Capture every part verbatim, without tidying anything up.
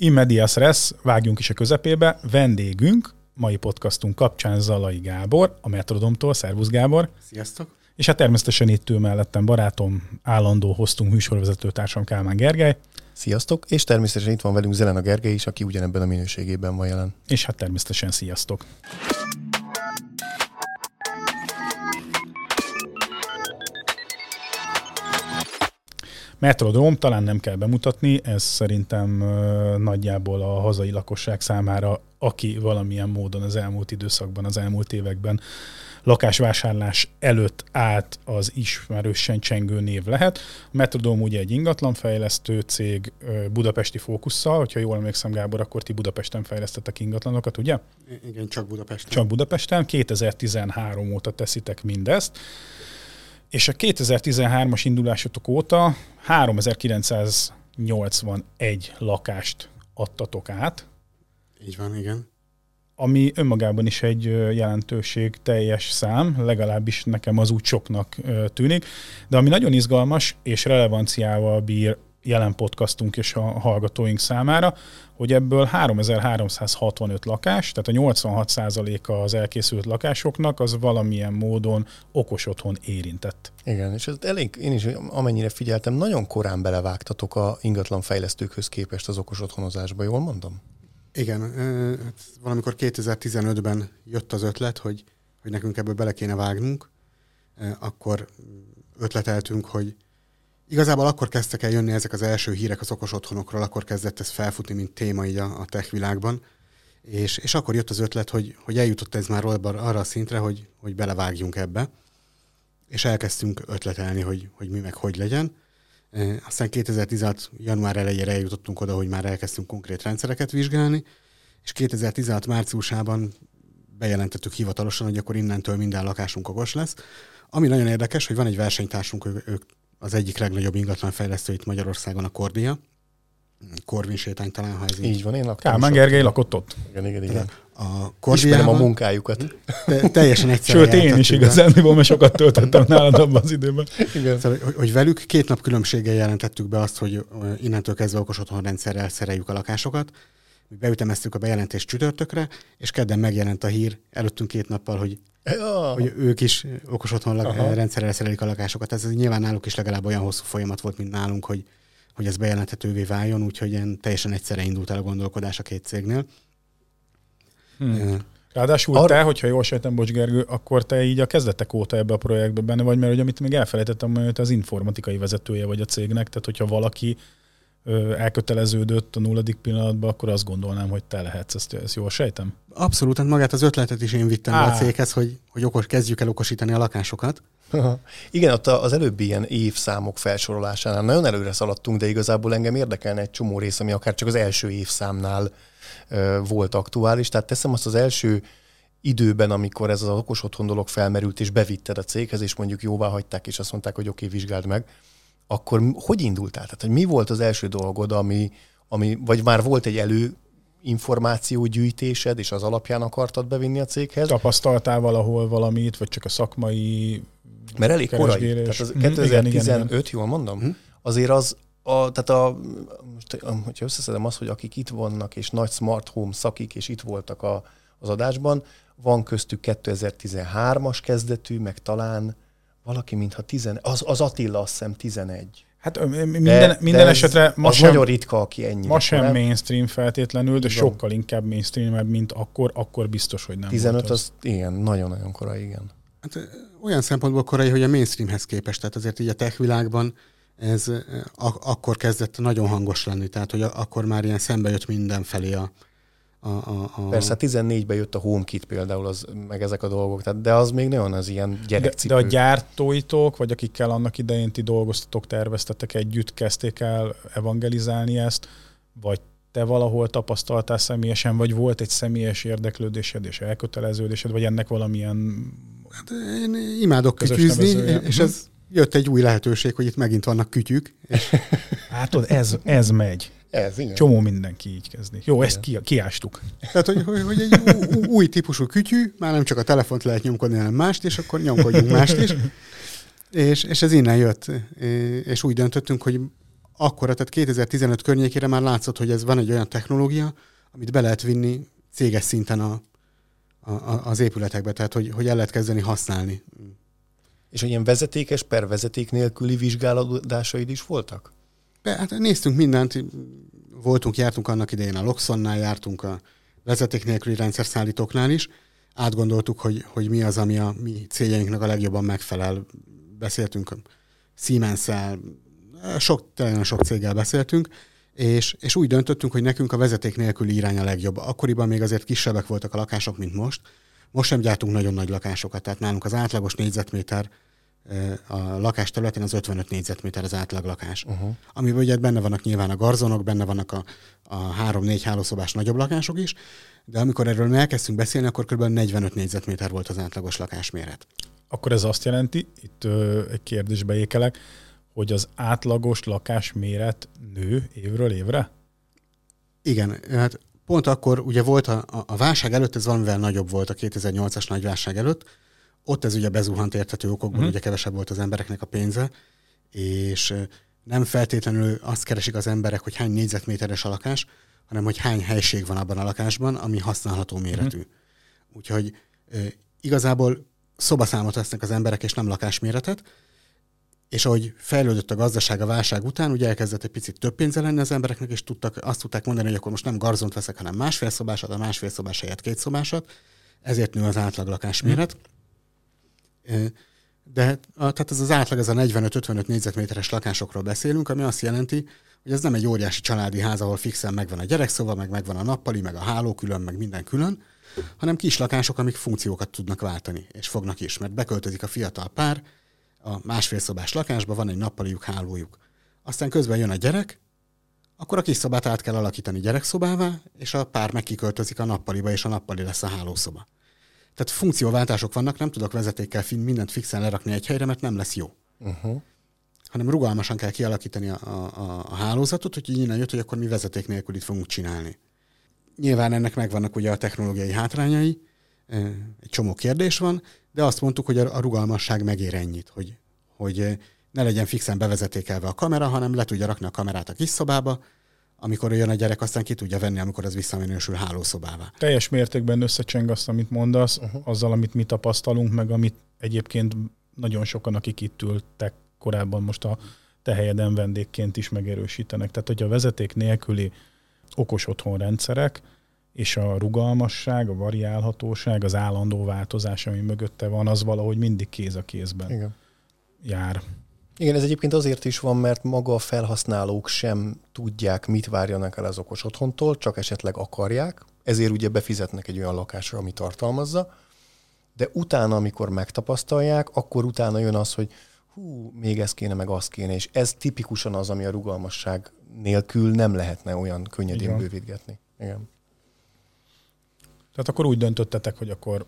In medias res, vágjunk is a közepébe, vendégünk mai podcastunk kapcsán Zalai Gábor, a Metrodomtól. Szervusz Gábor! Sziasztok! És hát természetesen itt ül mellettem barátom, állandó hoztunk műsorvezető társam Kálmán Gergely. Sziasztok! És természetesen itt van velünk Zelena Gergely is, aki ugyanebben a minőségében van jelen. És hát természetesen sziasztok! Metrodóm, talán nem kell bemutatni, ez szerintem nagyjából a hazai lakosság számára, aki valamilyen módon az elmúlt időszakban, az elmúlt években lakásvásárlás előtt állt, az ismerősen csengő név lehet. A Metrodóm ugye egy ingatlanfejlesztő cég budapesti fókusszal, hogyha jól emlékszem Gábor, akkor ti Budapesten fejlesztettek ingatlanokat, ugye? Igen, csak Budapesten. Csak Budapesten, kétezer-tizenhárom óta teszitek mindezt. És a kétezer-tizenhármas indulásotok óta háromezer-kilencszáznyolcvanegy lakást adtatok át. Így van, igen. Ami önmagában is egy jelentőség teljes szám, legalábbis nekem az úgy soknak tűnik. De ami nagyon izgalmas és relevanciával bír jelen podcastunk és a hallgatóink számára, hogy ebből háromezer-háromszázhatvanöt lakás, tehát a nyolcvanhat százaléka az elkészült lakásoknak, az valamilyen módon okos otthon érintett. Igen, és ez elég, én is amennyire figyeltem, nagyon korán belevágtatok a ingatlanfejlesztőkhöz képest az okos otthonozásba, jól mondom? Igen, hát valamikor kétezer-tizenötben jött az ötlet, hogy, hogy nekünk ebből bele kéne vágnunk, akkor ötleteltünk, hogy igazából akkor kezdtek el jönni ezek az első hírek az okos otthonokról, akkor kezdett ez felfutni, mint téma így a, a tech világban, és, és akkor jött az ötlet, hogy, hogy eljutott ez már arra a szintre, hogy, hogy belevágjunk ebbe, és elkezdtünk ötletelni, hogy, hogy mi meg hogy legyen. Aztán kétezer-tizenhat január elejére eljutottunk oda, hogy már elkezdtünk konkrét rendszereket vizsgálni, és kétezer-tizenhat márciusában bejelentettük hivatalosan, hogy akkor innentől minden lakásunk okos lesz. Ami nagyon érdekes, hogy van egy versenytársunk, ők, ők az egyik legnagyobb ingatlanfejlesztő itt Magyarországon, a Kordia. Korvin sétány talán, ha ez így. Így van, én laktam. Kálmán Gergely lakott ott. Igen, igen, igen. A Kordiában ismerem a munkájukat. Te, teljesen egyszerűen. Sőt, én is igazán, mert sokat töltöttem nálad abban az időben. Igen. Szóval, hogy, hogy velük két nap különbséggel jelentettük be azt, hogy innentől kezdve okos otthonrendszerrel szereljük a lakásokat. Mi beütemeztük a bejelentést csütörtökre, és kedden megjelent a hír előttünk két nappal, hogy, ja. hogy ők is okos otthon lak- rendszerrel szerelik a lakásokat. Ez, ez nyilván náluk is legalább olyan hosszú folyamat volt, mint nálunk, hogy, hogy ez bejelenthetővé váljon, úgyhogy ilyen teljesen egyszerre indult el a gondolkodás a két cégnél. Hmm. Ráadásul Ar- te, hogyha jól sejtem, bocs Gergő, akkor te így a kezdetek óta ebbe a projektbe benne vagy, mert hogy amit még elfelejtettem, hogy te az informatikai vezetője vagy a cégnek, tehát hogyha valaki elköteleződött a nulladik pillanatban, akkor azt gondolnám, hogy te lehetsz. Ezt, ezt jól sejtem? Abszolút, hát magát az ötletet is én vittem Á. a céghez, hogy, hogy okos, kezdjük el okosítani a lakásokat. Igen, ott az előbbi ilyen évszámok felsorolásánál nagyon előre szaladtunk, de igazából engem érdekelne egy csomó rész, ami akár csak az első évszámnál ö, volt aktuális. Tehát teszem azt az első időben, amikor ez az okos otthon dolog felmerült, és bevitted a céghez, és mondjuk jóvá hagyták, és azt mondták, hogy oké, okay, vizsgáld meg, akkor hogy indultál? Tehát, hogy mi volt az első dolgod, ami, ami, vagy már volt egy elő információgyűjtésed, és az alapján akartad bevinni a céghez? Tapasztaltál valahol valamit, vagy csak a szakmai... Mert elég korai. Tehát az kétezer-tizenöt, jól mondom? Azért az, a, tehát a, most, hogyha összeszedem azt, hogy akik itt vannak, és nagy smart home szakik, és itt voltak a, az adásban, van köztük kétezer-tizenhármas kezdetű, meg talán... Valaki, mintha tizen... Az, az Attila, azt hiszem, tizenegy. Hát minden, de, minden de esetre ma sem, nagyon ritka, aki ennyire. Ma sem mainstream feltétlenül, de igen. Sokkal inkább mainstream-ebb, mint akkor, akkor biztos, hogy nem tizenöt volt az. Az igen, nagyon-nagyon korai, igen. Hát, olyan szempontból korai, hogy a mainstreamhez képest, tehát azért így a tech világban ez ak- akkor kezdett nagyon hangos lenni, tehát hogy akkor már ilyen szembe jött mindenfelé a... A, a, a... Persze, tizennégyben jött a HomeKit például, az, meg ezek a dolgok, tehát, de az még nagyon az ilyen gyerekcipő. De, de a gyártóitok, vagy akikkel annak idején ti dolgoztatok, terveztetek együtt, kezdték el evangelizálni ezt, vagy te valahol tapasztaltál személyesen, vagy volt egy személyes érdeklődésed és elköteleződésed, vagy ennek valamilyen... Hát én imádok kütyűzni, és ez jött egy új lehetőség, hogy itt megint vannak kütyük. És... Hát ez, ez megy. Ez, igen. Csomó mindenki így kezdi. Jó, igen. Ezt ki, kiástuk. Tehát, hogy, hogy, hogy egy új, új típusú kütyű, már nem csak a telefont lehet nyomkodni, hanem mást, és akkor nyomkodjunk mást is. És, és ez innen jött. És úgy döntöttünk, hogy akkora, tehát kétezer-tizenöt környékére már látszott, hogy ez van egy olyan technológia, amit be lehet vinni céges szinten a, a, a, az épületekbe, tehát hogy, hogy el lehet kezdeni használni. És ilyen vezetékes, per vezeték nélküli vizsgálódásaid is voltak? De, hát néztünk mindent, voltunk, jártunk annak idején a Loxonnál, jártunk a vezeték nélküli rendszerszállítóknál is, átgondoltuk, hogy, hogy mi az, ami a mi céljainknak a legjobban megfelel. Beszéltünk Siemens-szel, sok, teljesen sok céggel beszéltünk, és, és úgy döntöttünk, hogy nekünk a vezeték nélküli irány a legjobb. Akkoriban még azért kisebbek voltak a lakások, mint most. Most sem gyártunk nagyon nagy lakásokat, tehát nálunk az átlagos négyzetméter a lakás területen az ötvenöt négyzetméter az átlag lakás. Uh-huh. Amiben ugye benne vannak nyilván a garzonok, benne vannak a, a három-négy hálószobás nagyobb lakások is, de amikor erről elkezdtünk beszélni, akkor kb. negyvenöt négyzetméter volt az átlagos lakásméret. Akkor ez azt jelenti, itt ö, egy kérdésbe ékelek, hogy az átlagos lakásméret nő évről évre? Igen, hát pont akkor ugye volt a, a válság előtt, ez valamivel nagyobb volt a kétezer-nyolcas nagy válság előtt, ott ez ugye bezuhant érthető okokból, uh-huh. ugye kevesebb volt az embereknek a pénze, és nem feltétlenül azt keresik az emberek, hogy hány négyzetméteres a lakás, hanem hogy hány helység van abban a lakásban, ami használható méretű. Uh-huh. Úgyhogy e, igazából szobaszámot vesznek az emberek, és nem lakásméretet, és ahogy fejlődött a gazdaság a válság után, ugye elkezdett egy picit több pénze lenni az embereknek, és tudtak, azt tudták mondani, hogy akkor most nem garzont veszek, hanem másfél szobásat, a másfél szobás helyett két szobásat, ezért nő az átlag lakásméret. Uh-huh. De tehát ez az átlag, ez a negyvenöt-ötvenöt négyzetméteres lakásokról beszélünk, ami azt jelenti, hogy ez nem egy óriási családi ház, ahol fixen megvan a gyerekszoba, meg megvan a nappali, meg a háló külön, meg minden külön, hanem kis lakások, amik funkciókat tudnak váltani, és fognak is, mert beköltözik a fiatal pár a másfél szobás lakásba, van egy nappaliuk, hálójuk. Aztán közben jön a gyerek, akkor a kis szobát át kell alakítani gyerekszobává, és a pár meg kiköltözik a nappaliba, és a nappali lesz a hálószoba. Tehát funkcióváltások vannak, nem tudok vezetékkel mindent fixen lerakni egy helyre, mert nem lesz jó. Uh-huh. Hanem rugalmasan kell kialakítani a, a, a hálózatot, hogy így innen jött, hogy akkor mi vezeték nélkül itt fogunk csinálni. Nyilván ennek megvannak ugye a technológiai hátrányai, egy csomó kérdés van, de azt mondtuk, hogy a, a rugalmasság megér ennyit, hogy, hogy ne legyen fixen bevezetékelve a kamera, hanem le tudja rakni a kamerát a kis szobába, amikor jön a gyerek, aztán ki tudja venni, amikor az visszamenősül hálószobává. Teljes mértékben összecseng azt, amit mondasz, uh-huh. azzal, amit mi tapasztalunk, meg amit egyébként nagyon sokan, akik itt ültek korábban, most a te helyeden vendégként is megerősítenek. Tehát, hogy a vezeték nélküli okos otthonrendszerek és a rugalmasság, a variálhatóság, az állandó változás, ami mögötte van, az valahogy mindig kéz a kézben Igen. jár. Igen, ez egyébként azért is van, mert maga a felhasználók sem tudják, mit várjanak el az okos otthontól, csak esetleg akarják, ezért ugye befizetnek egy olyan lakásra, ami tartalmazza, de utána, amikor megtapasztalják, akkor utána jön az, hogy hú, még ez kéne, meg az kéne, és ez tipikusan az, ami a rugalmasság nélkül nem lehetne olyan könnyedén Igen. bővítgetni. Igen. Tehát akkor úgy döntöttetek, hogy akkor...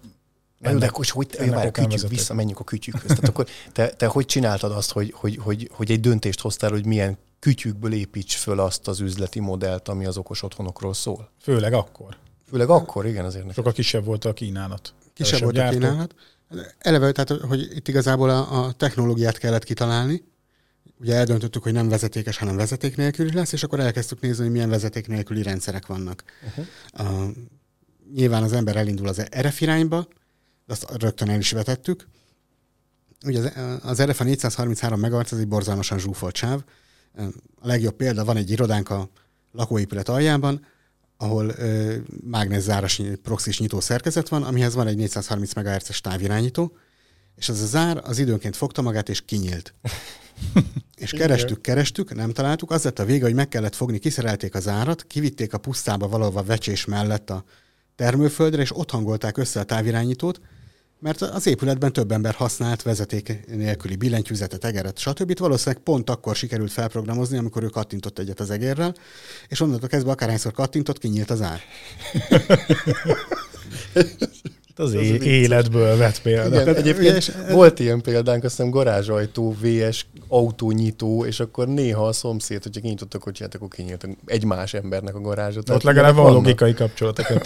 Ennek, de akkor hogy várj, a kütyük, visszamenjünk a kütyükhöz. Tehát akkor te, te hogy csináltad azt, hogy, hogy, hogy, hogy egy döntést hoztál, hogy milyen kütyükből építs föl azt az üzleti modellt, ami az okos otthonokról szól? Főleg akkor. Főleg akkor, igen, azért nekem. Sokkal kisebb volt a kínálat. Kisebb volt a kínálat. Eleve, tehát, hogy itt igazából a, a technológiát kellett kitalálni. Ugye eldöntöttük, hogy nem vezetékes, hanem vezeték nélküli lesz, és akkor elkezdtük nézni, hogy milyen vezeték nélküli rendszerek vannak. Uh-huh. Uh, nyilván az ember elindul az er ef irányba, azt rögtön el is vetettük. Ugye az er ef a négyszázharminchárom megahertz, ez egy borzalmasan zsúfolt sáv. A legjobb példa, van egy irodánk a lakóépület aljában, ahol ö, mágnesszáras proxis nyitó szerkezet van, amihez van egy négyszázharminc megahertzes távirányító, és az a zár az időnként fogta magát és kinyílt. És kerestük, kerestük, nem találtuk. Az lett a vége, hogy meg kellett fogni, kiszerelték a zárat, kivitték a pusztába valahova vecsés mellett a termőföldre, és ott hangolták össze a távirányítót, mert az épületben több ember használt vezeték nélküli billentyűzetet, egeret, stb. Valószínűleg pont akkor sikerült felprogramozni, amikor ő kattintott egyet az egérrel, és onnantól kezdve akárhányszor kattintott, kinyílt az ár. Az é- életből vett példa. Igen, egyébként volt ilyen példánk, azt hiszem garázsajtó, vé es, autónyitó, és akkor néha a szomszéd, hogyha kinyitotta a kocsiját, akkor kinyílt egy más embernek a garázsot. Ott legalább van logikai kapcsolatokat.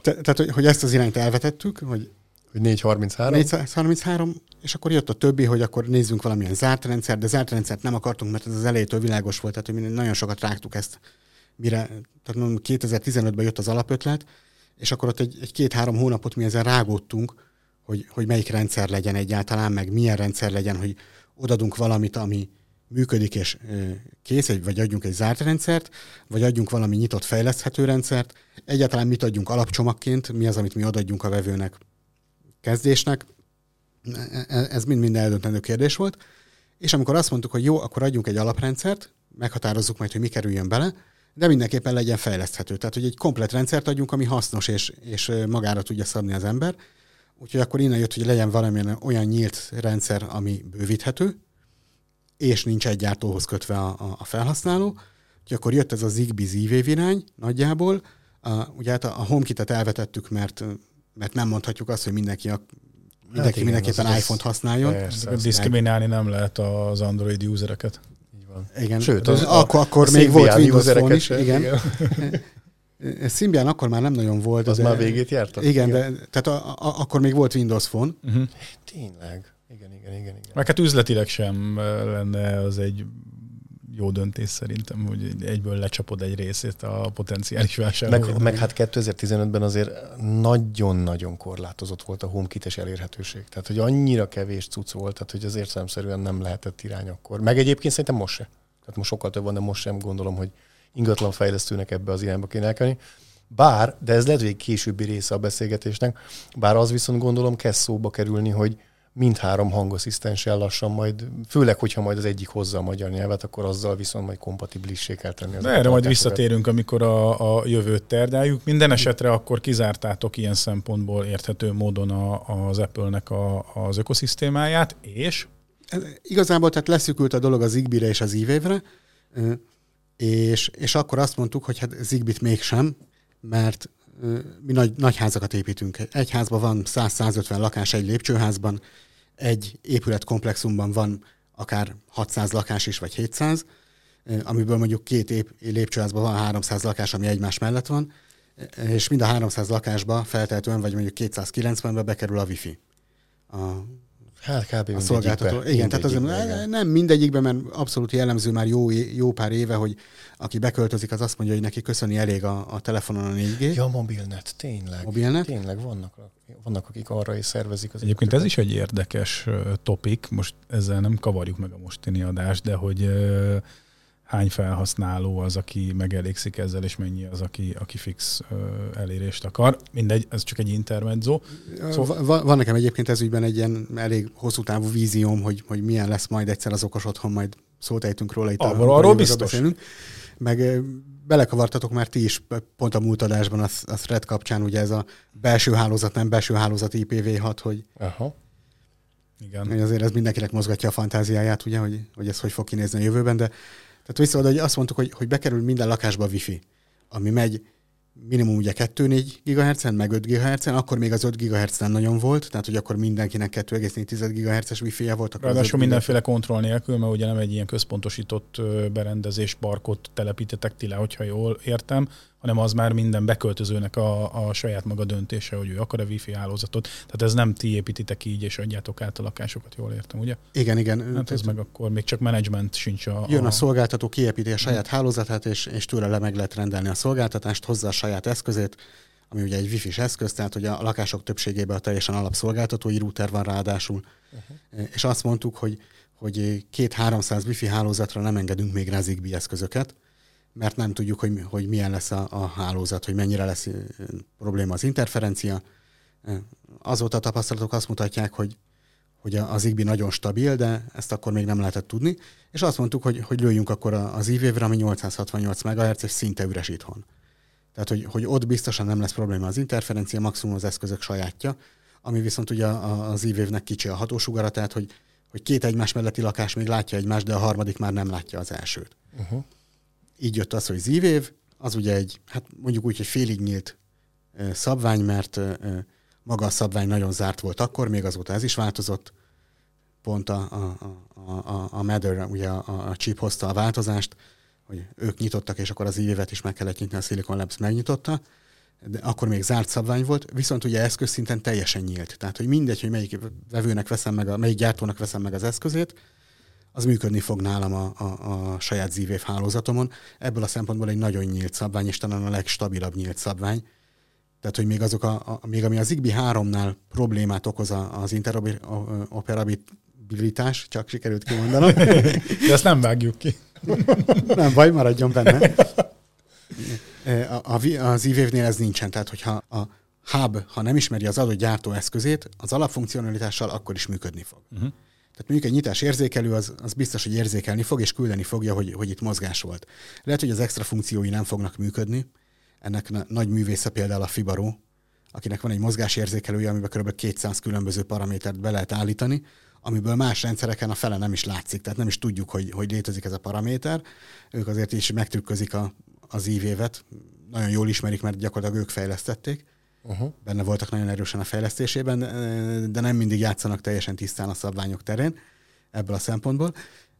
Tehát, hogy ezt az irányt elvetettük, hogy Hogy négyszázharminchárom. négyszázharminchárom, és akkor jött a többi, hogy akkor nézzünk valamilyen zárt rendszer, de zárt rendszert nem akartunk, mert ez az elejétől világos volt, tehát hogy nagyon sokat rágtuk ezt, mire, tehát kétezer-tizenötben jött az alapötlet, és akkor ott egy, egy két-három hónapot mi ezen rágódtunk, hogy, hogy melyik rendszer legyen egyáltalán, meg milyen rendszer legyen, hogy odadunk valamit, ami működik és kész, vagy adjunk egy zárt rendszert, vagy adjunk valami nyitott fejleszthető rendszert, egyáltalán mit adjunk alapcsomagként, mi az, amit mi adjunk a vevőnek, kezdésnek. Ez mind-mind eldöntendő kérdés volt. És amikor azt mondtuk, hogy jó, akkor adjunk egy alaprendszert, meghatározzuk majd, hogy mi kerüljön bele, de mindenképpen legyen fejleszthető. Tehát, hogy egy komplet rendszert adjunk, ami hasznos, és, és magára tudja szabni az ember. Úgyhogy akkor innen jött, hogy legyen valamilyen olyan nyílt rendszer, ami bővíthető, és nincs egy gyártóhoz kötve a, a, a felhasználó. Úgyhogy akkor jött ez a Zigbee Z-Wave irány nagyjából. A, ugye hát a HomeKit-et elvetettük, mert mert nem mondhatjuk azt, hogy mindenki, a, mindenki hát igen, mindenképpen az iPhone-t használjon. Persze, diszkriminálni nem lehet az Android usereket. Így van. Igen. Sőt, az, a, akkor, akkor a még volt Windows Phone is. Igen. igen. Symbian akkor már nem nagyon volt. Az de, már végét jártak. Igen, igen. De, tehát a, a, akkor még volt Windows Phone. Uh-huh. Tényleg. Igen, igen, igen. igen. Mert hát üzletileg sem lenne az egy jó döntés szerintem, hogy egyből lecsapod egy részét a potenciális vásárlóknak. Meg, meg hát kétezer-tizenötben azért nagyon-nagyon korlátozott volt a HomeKit-es elérhetőség. Tehát, hogy annyira kevés cucc volt, tehát, hogy az értelemszerűen nem lehetett irány akkor. Meg egyébként szerintem most se. Tehát most sokkal több van, de most sem gondolom, hogy ingatlanfejlesztőnek ebbe az irányba kéne elkelni. Bár, de ez lehet, hogy egy későbbi része a beszélgetésnek, bár az viszont gondolom kezd szóba kerülni, hogy mindhárom hangasszisztenssel lassan majd, főleg, hogyha majd az egyik hozza a magyar nyelvet, akkor azzal viszont majd kompatibilissé kell tenni. De erre majd visszatérünk, amikor a, a jövőt terdáljuk. Minden esetre akkor kizártátok ilyen szempontból érthető módon a, az Apple-nek a, az ökoszisztémáját, és? Igazából tehát leszűkült a dolog a Zigbee-re és a Z-Wave-re, és, és akkor azt mondtuk, hogy hát Zigbee-t mégsem, mert mi nagy, nagy házakat építünk. Egy házban van száz-százötven lakás egy lépcsőházban, egy épületkomplexumban van akár hatszáz lakás is, vagy hétszáz, amiből mondjuk két ép- lépcsőházban van háromszáz lakás, ami egymás mellett van, és mind a háromszáz lakásba feltehetően, vagy mondjuk kétszázkilencvenbe bekerül a wifi. A, hát kb. A szolgáltató. Igen, tehát azért nem, nem mindegyikben, mert abszolút jellemző már jó, jó pár éve, hogy aki beköltözik, az azt mondja, hogy neki köszöni elég a, a telefonon a négy G. Ja, a mobilnet, tényleg. Mobilnet? Tényleg vannak, vannak, akik arra is szervezik. Az Egyébként ez is egy érdekes topik, most ezzel nem kavarjuk meg a mostani adást, de hogy hány felhasználó az, aki megelégszik ezzel, és mennyi az, aki, aki fix elérést akar. Mindegy, ez csak egy intermezzo. Szóval... Van, van nekem egyébként ez ügyben egy ilyen elég hosszú távú vízióm, hogy, hogy milyen lesz majd egyszer az okos otthon, majd szót ejtünk róla itt. Arról, arról biztos. Beszélünk. Meg belekavartatok már ti is pont a múlt adásban a, a Thread kapcsán, ugye ez a belső hálózat, nem belső hálózat I P V hat, hogy... Aha. Igen. Azért ez mindenkinek mozgatja a fantáziáját, ugye, hogy, hogy ez hogy fog kinézni a jövőben, de tehát vissza oda, hogy azt mondtuk, hogy, hogy bekerül minden lakásba a wifi, ami megy minimum ugye kettő-négy gigahertzen, meg öt gigahertzen, akkor még az öt gigahertz nem nagyon volt, tehát hogy akkor mindenkinek kettő egész négy gigahertzes wifi-je volt. Ráadásul mindenféle kontroll nélkül, mert ugye nem egy ilyen központosított berendezés parkot telepítetek ti le, hogyha jól értem, hanem az már minden beköltözőnek a, a saját maga döntése, hogy ő akar a wifi hálózatot. Tehát ez nem ti építitek így, és adjátok át a lakásokat, jól értem, ugye? Igen, igen. Hát ez meg akkor még csak menedzsment sincs. A, jön a, a szolgáltató, kiépíti a saját hálózatát, és, és tőle le meg lehet rendelni a szolgáltatást, hozzá a saját eszközét, ami ugye egy wifi-s eszköz, tehát hogy a lakások többségében a teljesen alapszolgáltatói router van ráadásul. Uh-huh. És azt mondtuk, hogy, hogy két-háromszáz wifi hálózatra nem engedünk még rá Zigbee eszközöket, mert nem tudjuk, hogy, hogy milyen lesz a, a hálózat, hogy mennyire lesz probléma az interferencia. Azóta a tapasztalatok azt mutatják, hogy, hogy a Zigbee nagyon stabil, de ezt akkor még nem lehetett tudni. És azt mondtuk, hogy, hogy lőjünk akkor az I V-re, ami nyolcszázhatvannyolc megahertz, és szinte üres itthon. Tehát, hogy, hogy ott biztosan nem lesz probléma az interferencia, maximum az eszközök sajátja, ami viszont ugye az I V-nek kicsi a hatósugara, tehát, hogy, hogy két egymás melletti lakás még látja egymást, de a harmadik már nem látja az elsőt. Uh-huh. Így jött az, hogy Z-Wave, az ugye egy, hát mondjuk úgy, hogy félig nyílt szabvány, mert maga a szabvány nagyon zárt volt akkor, még azóta ez is változott. Pont a, a, a, a Mather, ugye a, a chip hozta a változást, hogy ők nyitottak, és akkor az Z-Wave-et is meg kellett nyitni, a Silicon Labs megnyitotta. de akkor még zárt szabvány volt, viszont ugye eszközszinten teljesen nyílt. Tehát, hogy mindegy, hogy melyik vevőnek veszem meg, a, melyik gyártónak veszem meg az eszközét, az működni fog nálam a, a, a saját zé vé ef hálózatomon. Ebből a szempontból egy nagyon nyílt szabvány, és talán a legstabilabb nyílt szabvány. Tehát, hogy még, azok a, a, még ami a Zigbee háromnál problémát okoz az interoperabilitás, csak sikerült kimondanom. De ezt nem vágjuk ki. Nem baj, maradjon benne. Az i vé ef-nél ez nincsen, tehát hogyha a hub, ha nem ismeri az adott gyártó eszközét, az alapfunkcionalitással akkor is működni fog. Uh-huh. Tehát mondjuk egy nyitás érzékelő, az, az biztos, hogy érzékelni fog, és küldeni fogja, hogy, hogy itt mozgás volt. Lehet, hogy az extra funkciói nem fognak működni. Ennek na- nagy művésze például a Fibaro, akinek van egy mozgásérzékelője, amiben kb. kétszáz különböző paramétert be lehet állítani, amiből más rendszereken a fele nem is látszik, tehát nem is tudjuk, hogy, hogy létezik ez a paraméter. Ők azért is megtrükközik a az i vé ef-et, nagyon jól ismerik, mert gyakorlatilag ők fejlesztették. Uh-huh. Benne voltak nagyon erősen a fejlesztésében, de nem mindig játszanak teljesen tisztán a szabványok terén, ebből a szempontból.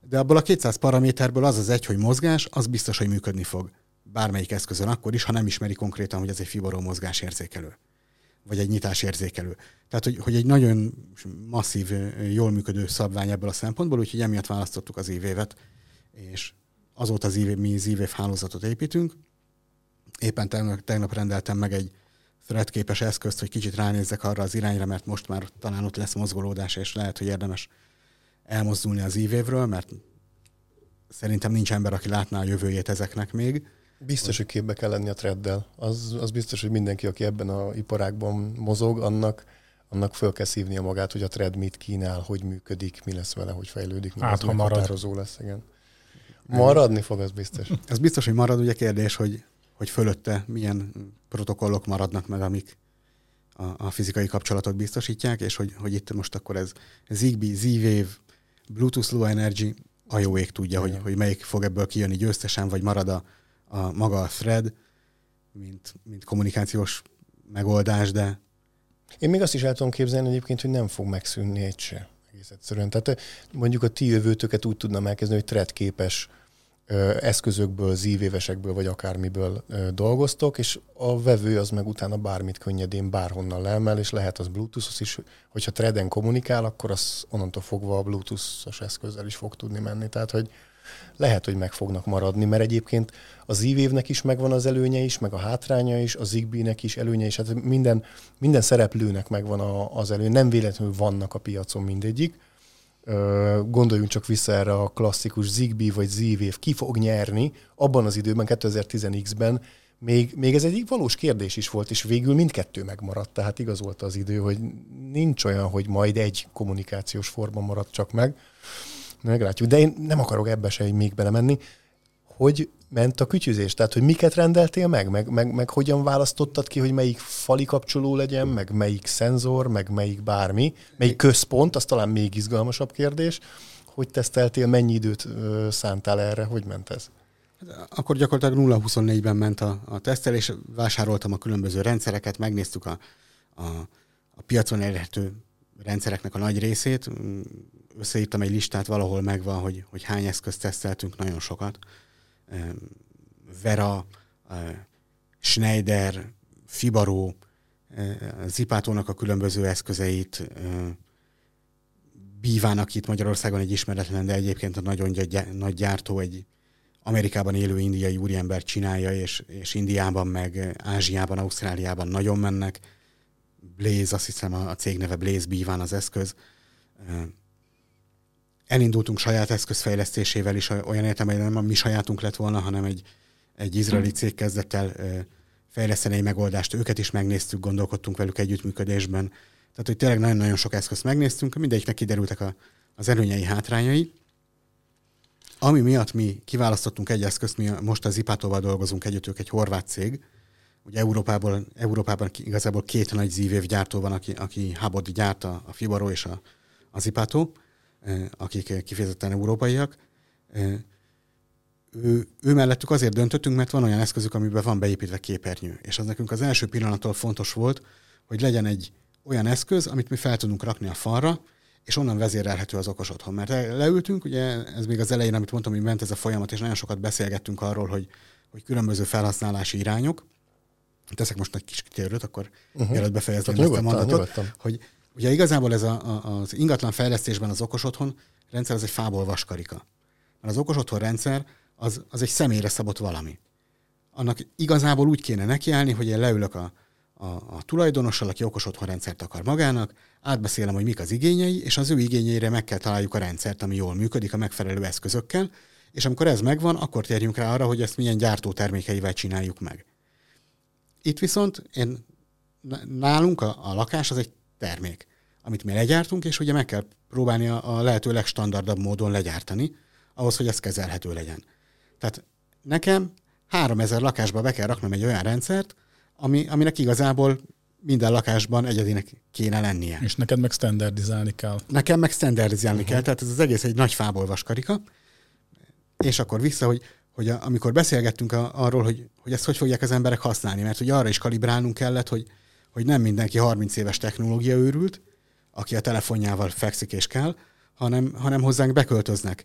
De abból a kétszáz paraméterből az az egy, hogy mozgás, az biztos, hogy működni fog. Bármelyik eszközön akkor is, ha nem ismeri konkrétan, hogy ez egy Fibaro mozgásérzékelő, vagy egy nyitásérzékelő. Tehát, hogy, hogy egy nagyon masszív, jól működő szabvány ebből a szempontból, úgyhogy emiatt választottuk az i vé ef-et, és azóta az i vé ef, mi az i vé ef hálózatot építünk. Éppen tegnap, tegnap rendeltem meg egy thread-képes eszközt, hogy kicsit ránézzek arra az irányra, mert most már talán ott lesz mozgolódás, és lehet, hogy érdemes elmozdulni az i vé ef-ről, mert szerintem nincs ember, aki látná a jövőjét ezeknek még. Biztos, hogy képbe kell lenni a threaddel. Az, az biztos, hogy mindenki, aki ebben az iparágban mozog, annak, annak föl kell szívnia magát, hogy a thread mit kínál, hogy működik, mi lesz vele, hogy fejlődik. Hát, ha meghatározó lesz, igen. Maradni fog, az biztos. Az biztos, hogy marad, ugye kérdés, hogy, hogy fölötte milyen protokollok maradnak meg, amik a, a fizikai kapcsolatot biztosítják, és hogy, hogy itt most akkor ez Zigbee, Z-Wave, Bluetooth Low Energy, a jó ég tudja, hogy, hogy melyik fog ebből kijönni győztesen, vagy marad a, a maga a thread, mint, mint kommunikációs megoldás, de... Én még azt is el tudom képzelni egyébként, hogy nem fog megszűnni egy se. Egész egyszerűen. Tehát mondjuk a ti jövőtöket úgy tudnám elkezdeni, hogy thread-képes eszközökből, zívévesekből, vagy akármiből dolgoztok, és a vevő az meg utána bármit könnyedén bárhonnan leemel, és lehet az Bluetooth-os is, hogyha threaden kommunikál, akkor az onnantól fogva a Bluetooth-os eszközzel is fog tudni menni. Tehát, hogy lehet, hogy meg fognak maradni, mert egyébként a Z-Wave-nek is megvan az előnye is, meg a hátránya is, a Zigbee-nek is előnye is, hát minden, minden szereplőnek megvan a, az előnye, nem véletlenül vannak a piacon mindegyik. Gondoljunk csak vissza erre a klasszikus Zigbee vagy Z-Wave, ki fog nyerni abban az időben, kétezer-tíz-ben még, még ez egy valós kérdés is volt, és végül mindkettő megmaradt, tehát igazolta az idő, hogy nincs olyan, hogy majd egy kommunikációs forma maradt csak meg. Meglátjuk, de én nem akarok ebbe se még belemenni, hogy ment a kütyüzés, tehát hogy miket rendeltél meg, meg, meg, meg hogyan választottad ki, hogy melyik fali kapcsoló legyen, meg melyik szenzor, meg melyik bármi, melyik központ, az talán még izgalmasabb kérdés, hogy teszteltél, mennyi időt szántál erre, hogy ment ez? Akkor gyakorlatilag nulla huszonnégyben ment a, a tesztelés, vásároltam a különböző rendszereket, megnéztük a, a, a piacon elérhető rendszereknek a nagy részét, összeírtam egy listát, valahol megvan, hogy, hogy hány eszközt teszteltünk, nagyon sokat. Vera, Schneider, Fibaro, Zipátónak a különböző eszközeit, Bívának itt Magyarországon egy ismeretlen, de egyébként a nagyon nagy gyártó, egy Amerikában élő indiai úriember csinálja, és, és Indiában, meg Ázsiában, Ausztráliában nagyon mennek. Blaze, azt hiszem a cég neve Blaze Bíván az eszköz. Elindultunk saját eszközfejlesztésével is, olyan értem, hogy nem a mi sajátunk lett volna, hanem egy, egy izraeli cég kezdett el fejleszteni egy megoldást. Őket is megnéztük, gondolkodtunk velük együttműködésben. Tehát, hogy tényleg nagyon-nagyon sok eszközt megnéztünk, mindegyiknek kiderültek a, az előnyei, hátrányai. Ami miatt mi kiválasztottunk egy eszközt, mi most az Zipatóval dolgozunk együtt, ők egy horvát cég. Ugye Európában, Európában igazából két nagy Z-Wave gyártó van, aki, aki hubot gyárt, a Fibaro és a, a Zipato, akik kifejezetten európaiak. Ő, ő mellettük azért döntöttünk, mert van olyan eszközük, amiben van beépítve képernyő. És az nekünk az első pillanattól fontos volt, hogy legyen egy olyan eszköz, amit mi fel tudunk rakni a falra, és onnan vezérelhető az okos otthon. Mert leültünk, ugye ez még az elején, amit mondtam, hogy ment ez a folyamat, és nagyon sokat beszélgettünk arról, hogy, hogy különböző felhasználási irányok. teszek most egy kis kitérőt, akkor uh-huh. mielőtt befejezném ezt a mondatot, nyugodtan. Hogy ugye igazából ez a, a, az ingatlan fejlesztésben az okos otthon rendszer az egy fából vaskarika. Mert az okos otthon rendszer az, az egy személyre szabott valami. Annak igazából úgy kéne nekiállni, hogy én leülök a, a, a tulajdonossal, aki okos otthon rendszert akar magának, átbeszélem, hogy mik az igényei, és az ő igényeire meg kell találjuk a rendszert, ami jól működik a megfelelő eszközökkel, és amikor ez megvan, akkor térjünk rá arra, hogy ezt milyen gyártótermékeivel csináljuk meg. Itt viszont én, nálunk a, a lakás az egy termék, amit mi legyártunk, és ugye meg kell próbálni a, a lehető legstandardabb módon legyártani, ahhoz, hogy ez kezelhető legyen. Tehát nekem háromezer lakásba be kell raknom egy olyan rendszert, ami, aminek igazából minden lakásban egyedinek kéne lennie. És neked meg standardizálni kell. Nekem meg standardizálni uh-huh. kell, tehát ez az egész egy nagy fából vaskarika. És akkor vissza, hogy, hogy a, amikor beszélgettünk a, arról, hogy, hogy ezt hogy fogják az emberek használni, mert ugye arra is kalibrálnunk kellett, hogy, hogy nem mindenki harminc éves technológia őrült, aki a telefonjával fekszik és kell, hanem, hanem hozzánk beköltöznek.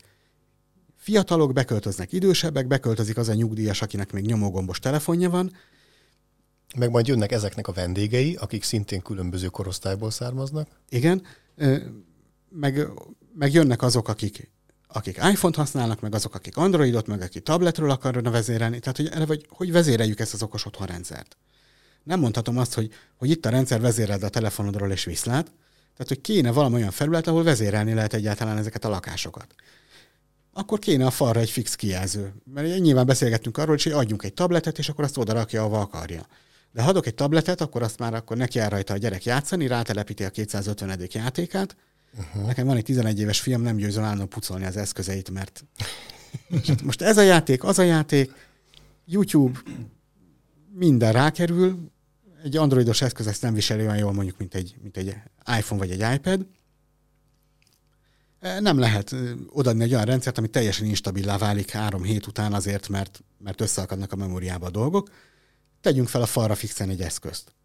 Fiatalok beköltöznek, idősebbek, beköltözik az a nyugdíjas, akinek még nyomógombos telefonja van. Meg majd jönnek ezeknek a vendégei, akik szintén különböző korosztályból származnak. Igen, meg, meg jönnek azok, akik, akik iPhone-t használnak, meg azok, akik Androidot, meg akik tabletről akarnak vezérelni. Tehát, hogy, hogy, hogy vezéreljük ezt az okos otthon rendszert. Nem mondhatom azt, hogy, hogy itt a rendszer vezéreld a telefonodról és viszlát. Tehát, hogy kéne valami olyan felület, ahol vezérelni lehet egyáltalán ezeket a lakásokat. Akkor kéne a falra egy fix kijelző. Mert nyilván beszélgettünk arról, hogy adjunk egy tabletet, és akkor azt oda rakja, ahova akarja. De ha adok egy tabletet, akkor azt már akkor neki áll rajta a gyerek játszani, rátelepíti a kétszázötvenedik játékát. Uh-huh. Nekem van egy tizenegy éves fiam, nem győzöm állandóan pucolni az eszközeit, mert most ez a játék, az a játék, YouTube, minden rákerül. Egy androidos eszköz ezt nem viseli olyan jól, mondjuk, mint egy, mint egy iPhone vagy egy iPad. Nem lehet odaadni egy olyan rendszert, ami teljesen instabilá válik három hét után azért, mert, mert összeakadnak a memóriába a dolgok. Tegyünk fel a falra fixen egy eszközt.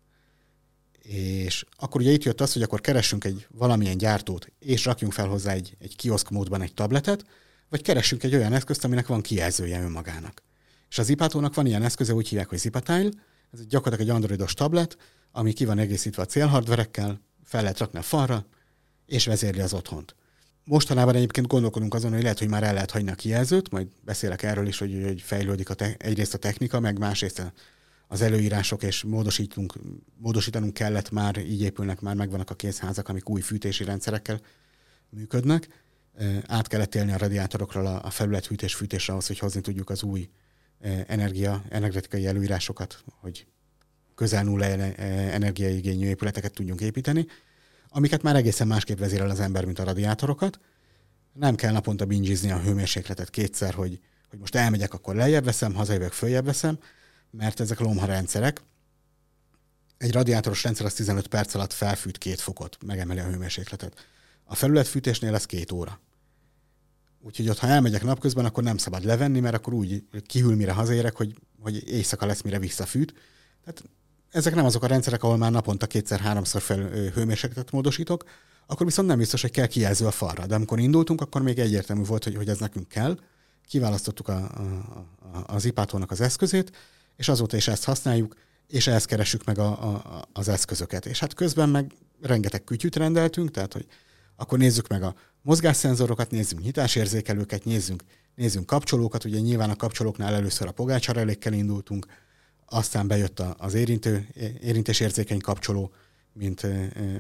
És akkor ugye itt jött az, hogy akkor keressünk egy valamilyen gyártót, és rakjunk fel hozzá egy, egy kioszk módban egy tabletet, vagy keressünk egy olyan eszközt, aminek van kijelzője önmagának. És a Zipatónak van ilyen eszköze, úgy hívják, hogy Zipatile. Ez gyakorlatilag egy androidos tablet, ami ki van egészítve a célhardverekkel, fel lehet rakni a falra, és vezérli az otthont. Mostanában egyébként gondolkodunk azon, hogy lehet, hogy már el lehet hagyni a kijelzőt, majd beszélek erről is, hogy, hogy fejlődik a te- egyrészt a technika, meg másrészt az előírások, és módosítunk, módosítanunk kellett már, így épülnek, már megvannak a kézházak, amik új fűtési rendszerekkel működnek. Át kellett élni a radiátorokról a felülethűtés fűtésre ahhoz, hogy hozni tudjuk az új energia, energetikai előírásokat, hogy közel nulla energiaigényű épületeket tudjunk építeni, amiket már egészen másképp vezérel az ember, mint a radiátorokat. Nem kell naponta bingizni a hőmérsékletet kétszer, hogy, hogy most elmegyek, akkor lejjebb veszem, hazajövök, följebb veszem, mert ezek lomha rendszerek. Egy radiátoros rendszer az tizenöt perc alatt felfűt két fokot, megemeli a hőmérsékletet. A felületfűtésnél ez két óra. Úgyhogy ott, ha elmegyek napközben, akkor nem szabad levenni, mert akkor úgy kihűl, mire hazaérek, hogy, hogy éjszaka lesz, mire visszafűt. Tehát ezek nem azok a rendszerek, ahol már naponta kétszer-háromszor fel hőmérsékletet módosítok, akkor viszont nem biztos, hogy kell kijelző a falra. De amikor indultunk, akkor még egyértelmű volt, hogy, hogy ez nekünk kell. Kiválasztottuk a, a, a, az Zipatónak az eszközét, és azóta is ezt használjuk, és ehhez keressük meg a, a, az eszközöket. És hát közben meg rengeteg kütyüt rendeltünk, tehát hogy akkor nézzük meg a mozgásszenzorokat, nézzünk nyitásérzékelőket, nézzünk, nézzünk kapcsolókat. Ugye nyilván a kapcsolóknál először a pogácsarelékkel indultunk, aztán bejött az érintő, érintésérzékeny kapcsoló, mint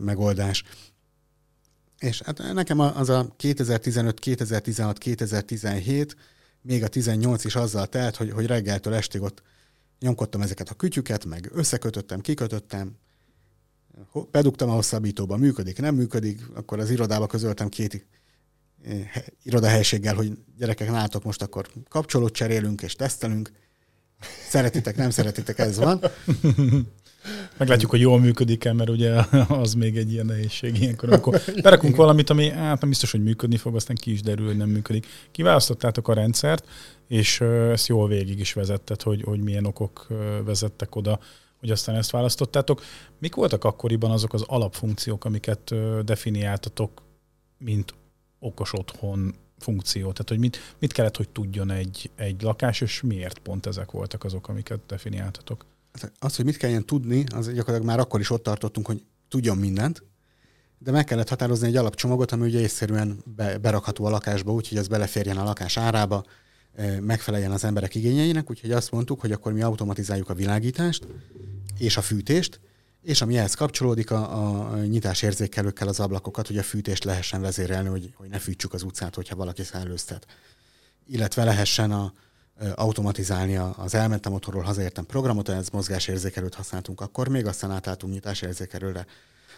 megoldás. És hát nekem az a kétezer-tizenöt, kétezer-tizenhat, kétezer-tizenhét, még a tizennyolc is azzal telt, hogy, hogy reggeltől estig ott nyomkodtam ezeket a kütyüket, meg összekötöttem, kikötöttem, bedugtam a hosszabbítóba, működik, nem működik, akkor az irodába közöltem két irodahelységgel, hogy gyerekek, nálatok most akkor kapcsolót cserélünk és tesztelünk, szeretitek, nem szeretitek, ez van. Meglátjuk, hogy jól működik-e, mert ugye az még egy ilyen nehézség ilyenkor. Akkor berakunk valamit, ami hát nem biztos, hogy működni fog, aztán ki is derül, hogy nem működik. Kiválasztottátok a rendszert, és ezt jól végig is vezetted, hogy, hogy milyen okok vezettek oda, hogy aztán ezt választottátok. Mik voltak akkoriban azok az alapfunkciók, amiket definiáltatok, mint okos otthon funkció? Tehát, hogy mit, mit kellett, hogy tudjon egy, egy lakás, és miért pont ezek voltak azok, amiket definiáltatok? az, hogy mit kelljen tudni, az gyakorlatilag már akkor is ott tartottunk, hogy tudjon mindent, de meg kellett határozni egy alapcsomagot, ami ugye észszerűen be, berakható a lakásba, úgyhogy ez beleférjen a lakás árába, megfeleljen az emberek igényeinek, úgyhogy azt mondtuk, hogy akkor mi automatizáljuk a világítást és a fűtést, és ami ehhez kapcsolódik a, a nyitásérzékelőkkel az ablakokat, hogy a fűtést lehessen vezérelni, hogy, hogy ne fűtsük az utcát, hogyha valaki szellőztet. Illetve lehessen a, automatizálni az elmentem otthonról, hazaértem programot, ez mozgásérzékelőt használtunk akkor, még aztán átálltunk nyitásérzékelőre,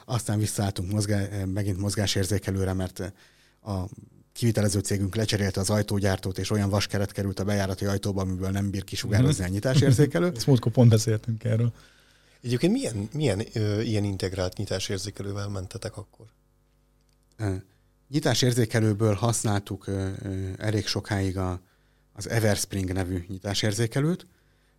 aztán visszaálltunk mozgá, megint mozgásérzékelőre, mert a kivitelező cégünk lecserélte az ajtógyártót, és olyan vaskeret került a bejárati ajtóba, amiből nem bír kisugározni a nyitásérzékelő. Ezt múltkor pont beszéltünk erről. Egyébként milyen, milyen ö, ilyen integrált nyitásérzékelővel mentetek akkor? Nyitásérzékelőből használtuk ö, ö, elég sokáig a, az Everspring nevű nyitásérzékelőt,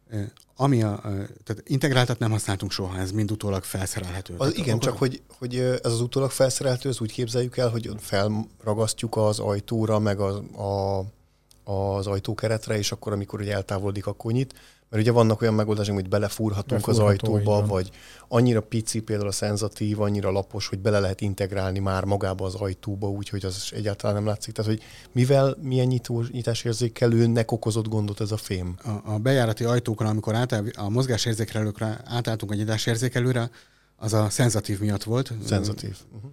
ö, ami a, ö, tehát integráltat nem használtunk soha, ez mind utólag felszerelhető. Az, igen, akkor... csak hogy, hogy ez az utólag felszerelhető, az úgy képzeljük el, hogy felragasztjuk az ajtóra, meg a, a, az ajtókeretre, és akkor, amikor ugye eltávolodik, akkor nyit. Mert ugye vannak olyan megoldások, amit belefúrhatunk Befúrható, az ajtóba, igen. Vagy annyira pici, például a szenzatív, annyira lapos, hogy bele lehet integrálni már magába az ajtóba, úgyhogy az egyáltalán nem látszik. Tehát, hogy mivel milyen nyitó, nyitásérzékelőnek okozott gondot ez a fém? A, a bejárati ajtókra, amikor átáll, a mozgásérzékelőkre átálltunk a nyitásérzékelőre, az a szenzatív miatt volt. Szenzatív. Uh-huh.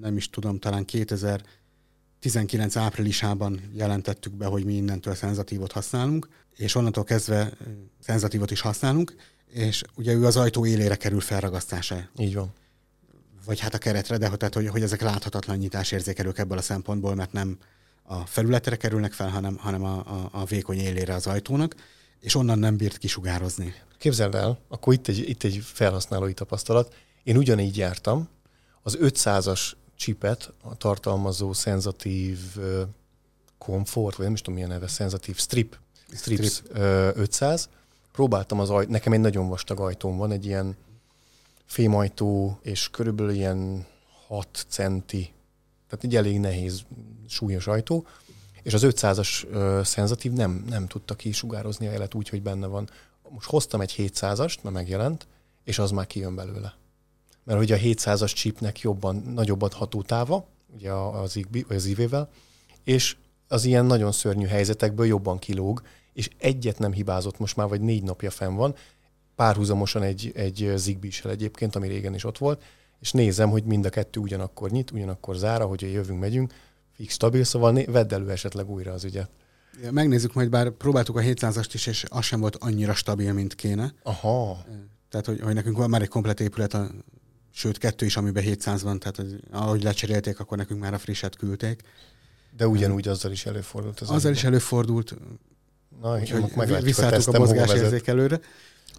Nem is tudom, talán kétezer-tizenkilenc áprilisában jelentettük be, hogy mi innentől szenzatívot használunk, és onnantól kezdve szenzatívot is használunk, és ugye ő az ajtó élére kerül felragasztásra. Így van. Vagy hát a keretre, de tehát, hogy, hogy ezek láthatatlan nyitásérzékelők ebből a szempontból, mert nem a felületre kerülnek fel, hanem, hanem a, a, a vékony élére az ajtónak, és onnan nem bírt kisugározni. Képzeld el, akkor itt egy, itt egy felhasználói tapasztalat. Én ugyanígy jártam, az ötszázas csipet a tartalmazó szenzatív komfort, vagy nem is tudom milyen neve, szenzatív strip, Strips Strip. ötszáz. Próbáltam az ajtó, nekem egy nagyon vastag ajtóm van, egy ilyen fémajtó, és körülbelül ilyen hat centi, tehát egy elég nehéz, súlyos ajtó, és az ötszázas ö, szenzatív nem, nem tudta kisugározni a jelet úgy, hogy benne van. Most hoztam egy hétszázast, mert megjelent, és az már kijön belőle. Mert hogy a hétszázas csípnek jobban, nagyobbat hatótáva, ugye az, az ivével, és az ilyen nagyon szörnyű helyzetekből jobban kilóg, és egyet nem hibázott most már, vagy négy napja fenn van, párhuzamosan egy, egy Zigbee-sel egyébként, ami régen is ott volt, és nézem, hogy mind a kettő ugyanakkor nyit, ugyanakkor zár, ahogy jövünk, megyünk, fix stabil, szóval né- vedd elő esetleg újra az ügyet. Ja, megnézzük majd, bár próbáltuk a hétszázast is, és az sem volt annyira stabil, mint kéne. Aha. Tehát, hogy, hogy nekünk van már egy komplet épület, a, sőt, kettő is, amiben hétszáz van, tehát hogy, ahogy lecserélték, akkor nekünk már a frisset küldték. De ugyanúgy azzal is előfordult. Az azzal amikor. is előfordult, Na, úgyhogy visszálltuk a, a mozgásérzékelőre.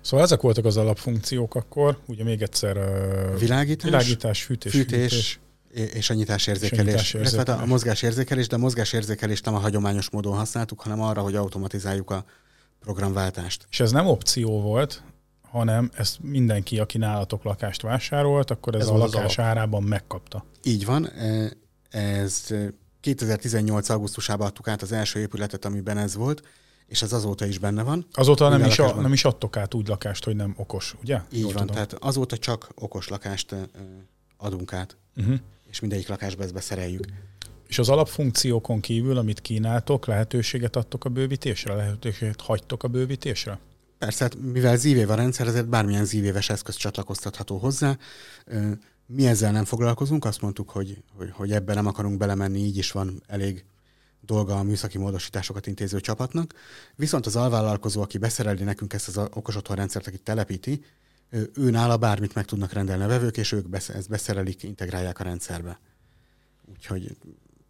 Szóval ezek voltak az alapfunkciók akkor, ugye még egyszer uh, világítás, világítás, fűtés, fűtés, fűtés és a nyitásérzékelés. Illetve hát a mozgásérzékelés, de a mozgásérzékelést nem a hagyományos módon használtuk, hanem arra, hogy automatizáljuk a programváltást. És ez nem opció volt, hanem ezt mindenki, aki nálatok lakást vásárolt, akkor ez, ez a lakás árában megkapta. Így van, ez... kétezer-tizennyolc augusztusában adtuk át az első épületet, amiben ez volt, és ez azóta is benne van. Azóta nem is, a, nem is adtok át úgy lakást, hogy nem okos, ugye? Így Jól van, tudom. Tehát azóta csak okos lakást adunk át, uh-huh. és mindegyik lakásba ezt beszereljük. És az alapfunkciókon kívül, amit kínáltok, lehetőséget adtok a bővítésre? Lehetőséget hagytok a bővítésre? Persze, hát mivel zívév a rendszer, ezért bármilyen zívéves eszköz csatlakoztatható hozzá. Mi ezzel nem foglalkozunk, azt mondtuk, hogy, hogy, hogy ebben nem akarunk belemenni, így is van elég dolga a műszaki módosításokat intéző csapatnak. Viszont az alvállalkozó, aki beszereli nekünk ezt az okos otthonrendszert, aki telepíti, ő, ő nála bármit meg tudnak rendelni a vevők, és ők besz- ezt beszerelik, integrálják a rendszerbe. Úgyhogy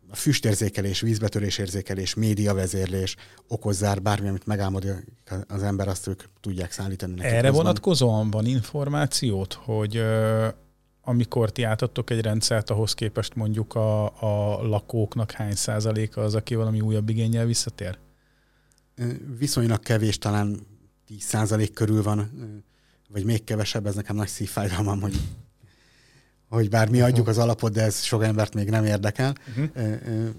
a füstérzékelés, vízbetörésérzékelés, médiavezérlés, okozzár, bármi, amit megálmodik az ember, azt ők tudják szállítani nekik. Erre közben. Vonatkozóan van információt, hogy... Ö- amikor ti átadtok egy rendszert, ahhoz képest mondjuk a, a lakóknak hány százaléka az, aki valami újabb igénnyel visszatér? Viszonylag kevés, talán tíz százalék körül van, vagy még kevesebb, ez nekem nagy szívfájdalmam, hogy, hogy bár mi adjuk az alapot, de ez sok embert még nem érdekel. Uh-huh.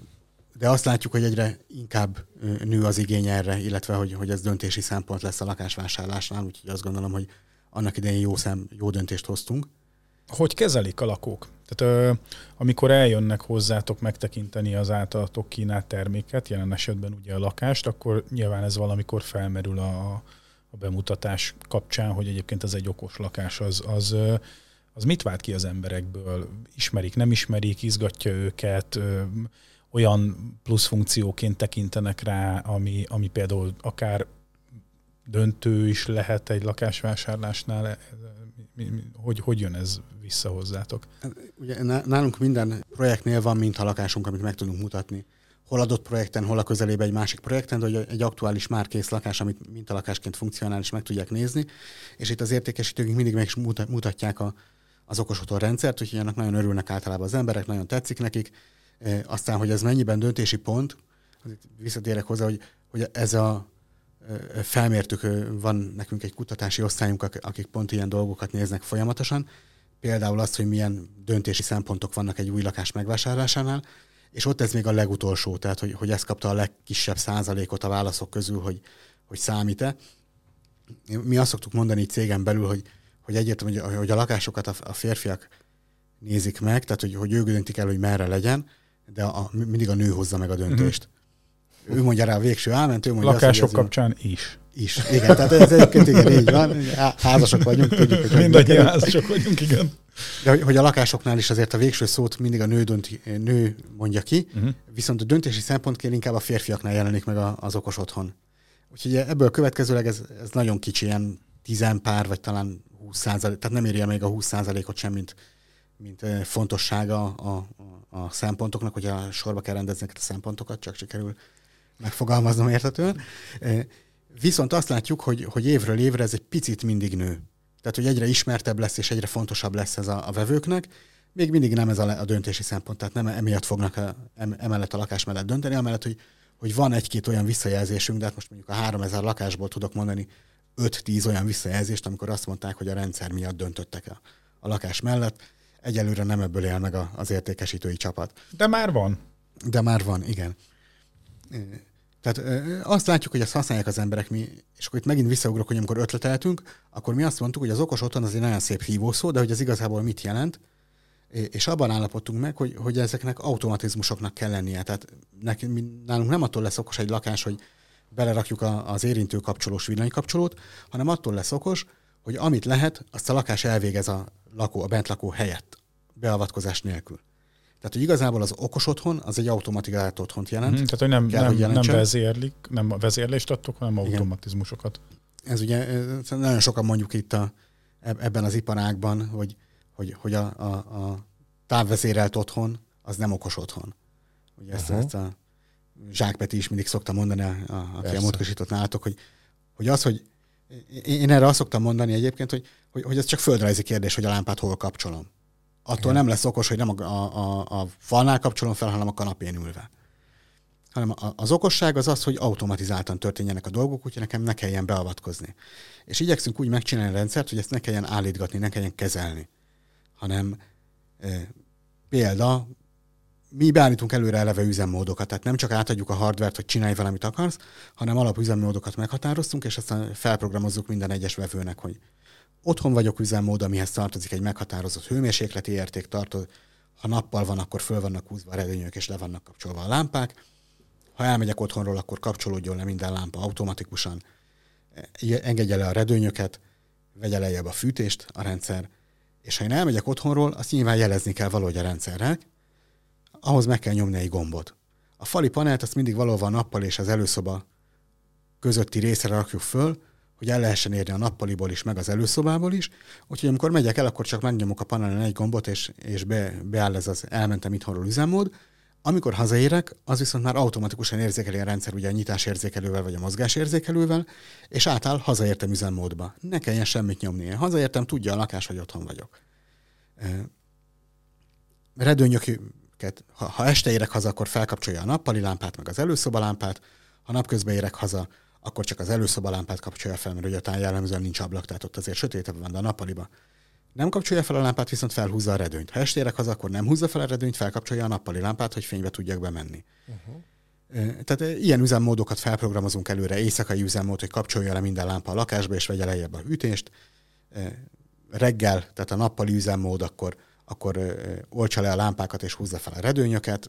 De azt látjuk, hogy egyre inkább nő az igény erre, illetve hogy, hogy ez döntési szempont lesz a lakásvásárlásnál, úgyhogy azt gondolom, hogy annak idején jó, szem, jó döntést hoztunk. Hogy kezelik a lakók? Tehát ö, amikor eljönnek hozzátok megtekinteni az általatok kínált terméket, jelen esetben ugye a lakást, akkor nyilván ez valamikor felmerül a, a bemutatás kapcsán, hogy egyébként ez egy okos lakás, az, az, az mit vált ki az emberekből? Ismerik, nem ismerik, izgatja őket, ö, olyan plusz funkcióként tekintenek rá, ami, ami például akár döntő is lehet egy lakásvásárlásnál. Hogy, hogy jön ez vissza hozzátok? Ugye nálunk minden projektnél van mintalakásunk, amit meg tudunk mutatni. Hol adott projekten, hol a közelében egy másik projekten, de hogy egy aktuális már kész lakás, amit mintalakásként funkcionál, és meg tudják nézni. És itt az értékesítőink mindig meg is mutatják a, az okosotthon rendszert, úgyhogy ennek nagyon örülnek általában az emberek, nagyon tetszik nekik. E, aztán, hogy ez mennyiben döntési pont, visszatérek hozzá, hogy, hogy ez a felmértük, van nekünk egy kutatási osztályunk, akik pont ilyen dolgokat néznek folyamatosan. Például azt, hogy milyen döntési szempontok vannak egy új lakás megvásárlásánál, és ott ez még a legutolsó, tehát hogy, hogy ez kapta a legkisebb százalékot a válaszok közül, hogy, hogy számít-e. Mi azt szoktuk mondani cégen belül, hogy, hogy egyértelmű, hogy a lakásokat a férfiak nézik meg, tehát hogy, hogy ők döntik el, hogy merre legyen, de a, mindig a nő hozza meg a döntést. Mm-hmm. Ő mondja rá a végső álment, ő mondja lakások azt, hogy kapcsán jön. is. Is, igen, tehát ez egyébként igen, így van, házasok vagyunk, tudjuk, hogy... Mindannyian házasok vagyunk, igen. De hogy a lakásoknál is azért a végső szót mindig a nő, dönti, nő mondja ki, uh-huh. viszont a döntési szempontként inkább a férfiaknál jelenik meg az okos otthon. Úgyhogy ebből következőleg ez, ez nagyon kicsi, ilyen tizen pár, vagy talán húsz százalék, tehát nem érje még a húsz százalékot sem, mint, mint fontossága a, a, a szempontoknak, hogy a sorba kell rendezni a szempontokat, csak sikerül megfogalmaznom érthetően. Viszont azt látjuk, hogy, hogy évről évre ez egy picit mindig nő. Tehát, hogy egyre ismertebb lesz, és egyre fontosabb lesz ez a, a vevőknek. Még mindig nem ez a, a döntési szempont, tehát nem emiatt fognak a, emellett a lakás mellett dönteni, amellett, hogy, hogy van egy-két olyan visszajelzésünk, de hát most mondjuk a háromezer lakásból tudok mondani öt-tíz olyan visszajelzést, amikor azt mondták, hogy a rendszer miatt döntöttek a, a lakás mellett. Egyelőre nem ebből él meg a, az értékesítői csapat. De már van. De már van, igen. Tehát azt látjuk, hogy ezt használják az emberek mi, és akkor itt megint visszaugrok, hogy amikor ötleteltünk, akkor mi azt mondtuk, hogy az okos otthon az egy nagyon szép hívószó, de hogy ez igazából mit jelent, és abban állapodtunk meg, hogy, hogy ezeknek automatizmusoknak kell lennie. Tehát nekünk, nálunk nem attól lesz okos egy lakás, hogy belerakjuk az érintő kapcsolós villanykapcsolót, hanem attól lesz okos, hogy amit lehet, azt a lakás elvégez a lakó, a bentlakó helyett, beavatkozás nélkül. Tehát, hogy igazából az okos otthon, az egy automatizált otthont jelent. Hmm, tehát, hogy nem, kell, nem, hogy nem vezérlik, nem a vezérlést adtok, hanem igen. Automatizmusokat. Ez ugye, ez nagyon sokan mondjuk itt a, ebben az iparágban, hogy, hogy, hogy a, a, a távvezérelt otthon, az nem okos otthon. Ugye ezt, ezt a Zsák Peti is mindig szokta mondani, a, a, aki a módosított nálatok, hogy, hogy az, hogy én erre azt szoktam mondani egyébként, hogy, hogy, hogy ez csak földrajzi kérdés, hogy a lámpát hol kapcsolom. Attól nem lesz okos, hogy nem a, a, a falnál kapcsolom fel, hanem a kanapén ülve. Hanem az okosság az az, hogy automatizáltan történjenek a dolgok, úgyhogy nekem ne kelljen beavatkozni. És igyekszünk úgy megcsinálni a rendszert, hogy ezt ne kelljen állítgatni, ne kelljen kezelni. Hanem e, példa, mi beállítunk előre eleve üzemmódokat, tehát nem csak átadjuk a hardvert, hogy csinálj valamit akarsz, hanem alapüzemmódokat meghatároztunk, és aztán felprogramozzuk minden egyes vevőnek, hogy otthon vagyok üzemmód, amihez tartozik egy meghatározott hőmérsékleti érték, tartozik, ha nappal van, akkor föl vannak húzva a redőnyök, és le vannak kapcsolva a lámpák. Ha elmegyek otthonról, akkor kapcsolódjon le minden lámpa automatikusan. Engedje le a redőnyöket, vegye lejjebb a fűtést a rendszer. És ha én elmegyek otthonról, azt nyilván jelezni kell valahogy a rendszernek, ahhoz meg kell nyomni egy gombot. A fali panelt azt mindig valóban a nappal és az előszoba közötti részre rakjuk föl, hogy el lehessen érni a nappaliból is, meg az előszobából is. Úgyhogy amikor megyek el, akkor csak megnyomok a panelen egy gombot, és, és be, beáll ez az elmentem itthonról üzemmód. Amikor hazaérek, az viszont már automatikusan érzékeli a rendszer, ugye a nyitásérzékelővel, vagy a mozgásérzékelővel, és átáll hazaértem üzemmódba. Ne kelljen semmit nyomni. Én hazaértem, tudja a lakás, hogy otthon vagyok. Redőnyöket, ha, ha este érek haza, akkor felkapcsolja a nappali lámpát, meg az előszobalámpát. Ha napközben érek haza, akkor csak az előszobalámpát kapcsolja fel, mert ugye a tájjellemzően nincs ablak, tehát ott azért sötétebb van, de a nappaliba Nem kapcsolja fel a lámpát, viszont felhúzza a redőnyt. Ha estérek haza, akkor nem húzza fel a redőnyt, felkapcsolja a nappali lámpát, hogy fénybe tudjak bemenni. Uh-huh. Tehát ilyen üzemmódokat felprogramozunk előre, éjszakai üzemmód, hogy kapcsolja le minden lámpa a lakásba, és vegye lejjebb a hűtést. Reggel, tehát a nappali üzemmód, akkor, akkor oltsa le a lámpákat, és húzza fel a redőnyöket.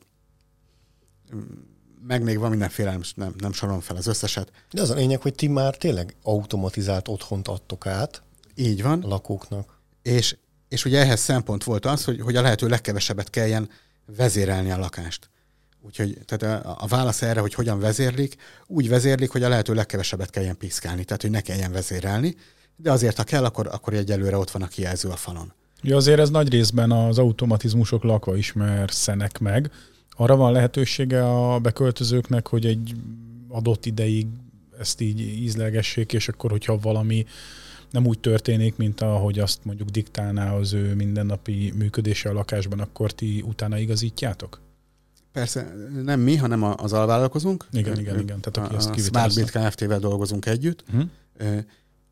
Meg még van mindenféle, nem, nem sorolom fel az összeset. De az a lényeg, hogy ti már tényleg automatizált otthont adtok át. Így van. A lakóknak. És, és ugye ehhez szempont volt az, hogy, hogy a lehető legkevesebbet kelljen vezérelni a lakást. Úgyhogy tehát a, a válasz erre, hogy hogyan vezérlik, úgy vezérlik, hogy a lehető legkevesebbet kelljen piszkálni, tehát hogy ne kelljen vezérelni, de azért, ha kell, akkor, akkor egyelőre ott van a kijelző a falon. Ja, azért ez nagy részben az automatizmusok lakva ismerszenek meg. Arra van lehetősége a beköltözőknek, hogy egy adott ideig ezt így ízlelgessék, és akkor, hogyha valami nem úgy történik, mint ahogy azt mondjuk diktálná az ő mindennapi működése a lakásban, akkor ti utána igazítjátok? Persze, nem mi, hanem az alvállalkozunk. Igen, igen, igen. Tehát, aki a a Smartbit Kft-vel dolgozunk együtt. Hm?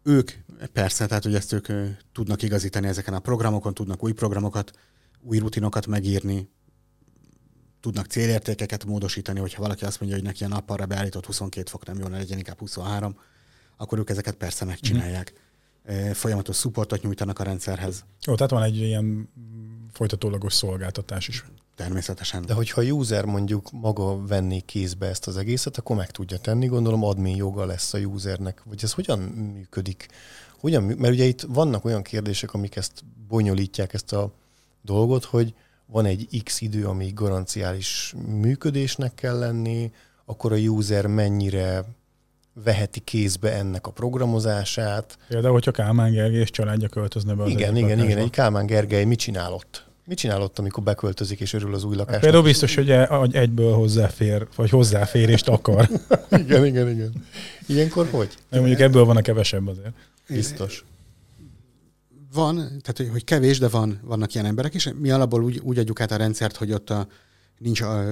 Ők persze, tehát hogy ezt ők tudnak igazítani ezeken a programokon, tudnak új programokat, új rutinokat megírni, tudnak célértékeket módosítani, hogyha valaki azt mondja, hogy neki a nappalra beállított huszonkét fok nem jól, ne legyen inkább huszonhárom, akkor ők ezeket persze megcsinálják. Hm. Folyamatos supportot nyújtanak a rendszerhez. Jó, tehát van egy ilyen folytatólagos szolgáltatás is. Természetesen. De hogyha a user mondjuk maga venné kézbe ezt az egészet, akkor meg tudja tenni, gondolom admin joga lesz a usernek. Vagy ez hogyan működik? Hogyan mű... Mert ugye itt vannak olyan kérdések, amik ezt bonyolítják, ezt a dolgot, hogy van egy X idő, ami garanciális működésnek kell lenni, akkor a user mennyire veheti kézbe ennek a programozását. Például, hogyha Kálmán Gergely és családja költözne be az igen, egyik igen, lakásba. Igen, egy Kálmán Gergely mit csinálott? Mit csinálott, amikor beköltözik és örül az új lakásnak? Például biztos, hogy egyből hozzáfér, vagy hozzáférést akar. igen, igen, igen. Ilyenkor hogy? Mert mondjuk ebből van a kevesebb azért. Biztos. Van, tehát hogy kevés, de van, vannak ilyen emberek is. Mi alapból úgy, úgy adjuk át a rendszert, hogy ott a, nincs a,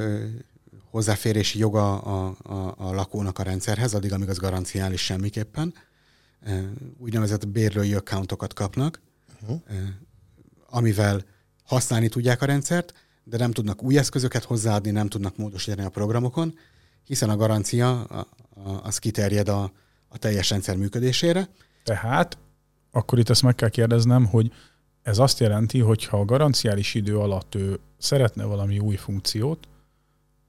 hozzáférési joga a, a, a lakónak a rendszerhez, addig, amíg az garanciális semmiképpen. Úgynevezett bérlői accountokat kapnak, uh-huh. amivel használni tudják a rendszert, de nem tudnak új eszközöket hozzáadni, nem tudnak módosítani a programokon, hiszen a garancia az kiterjed a, a teljes rendszer működésére. Tehát akkor itt ezt meg kell kérdeznem, hogy ez azt jelenti, hogy ha a garanciális idő alatt ő szeretne valami új funkciót,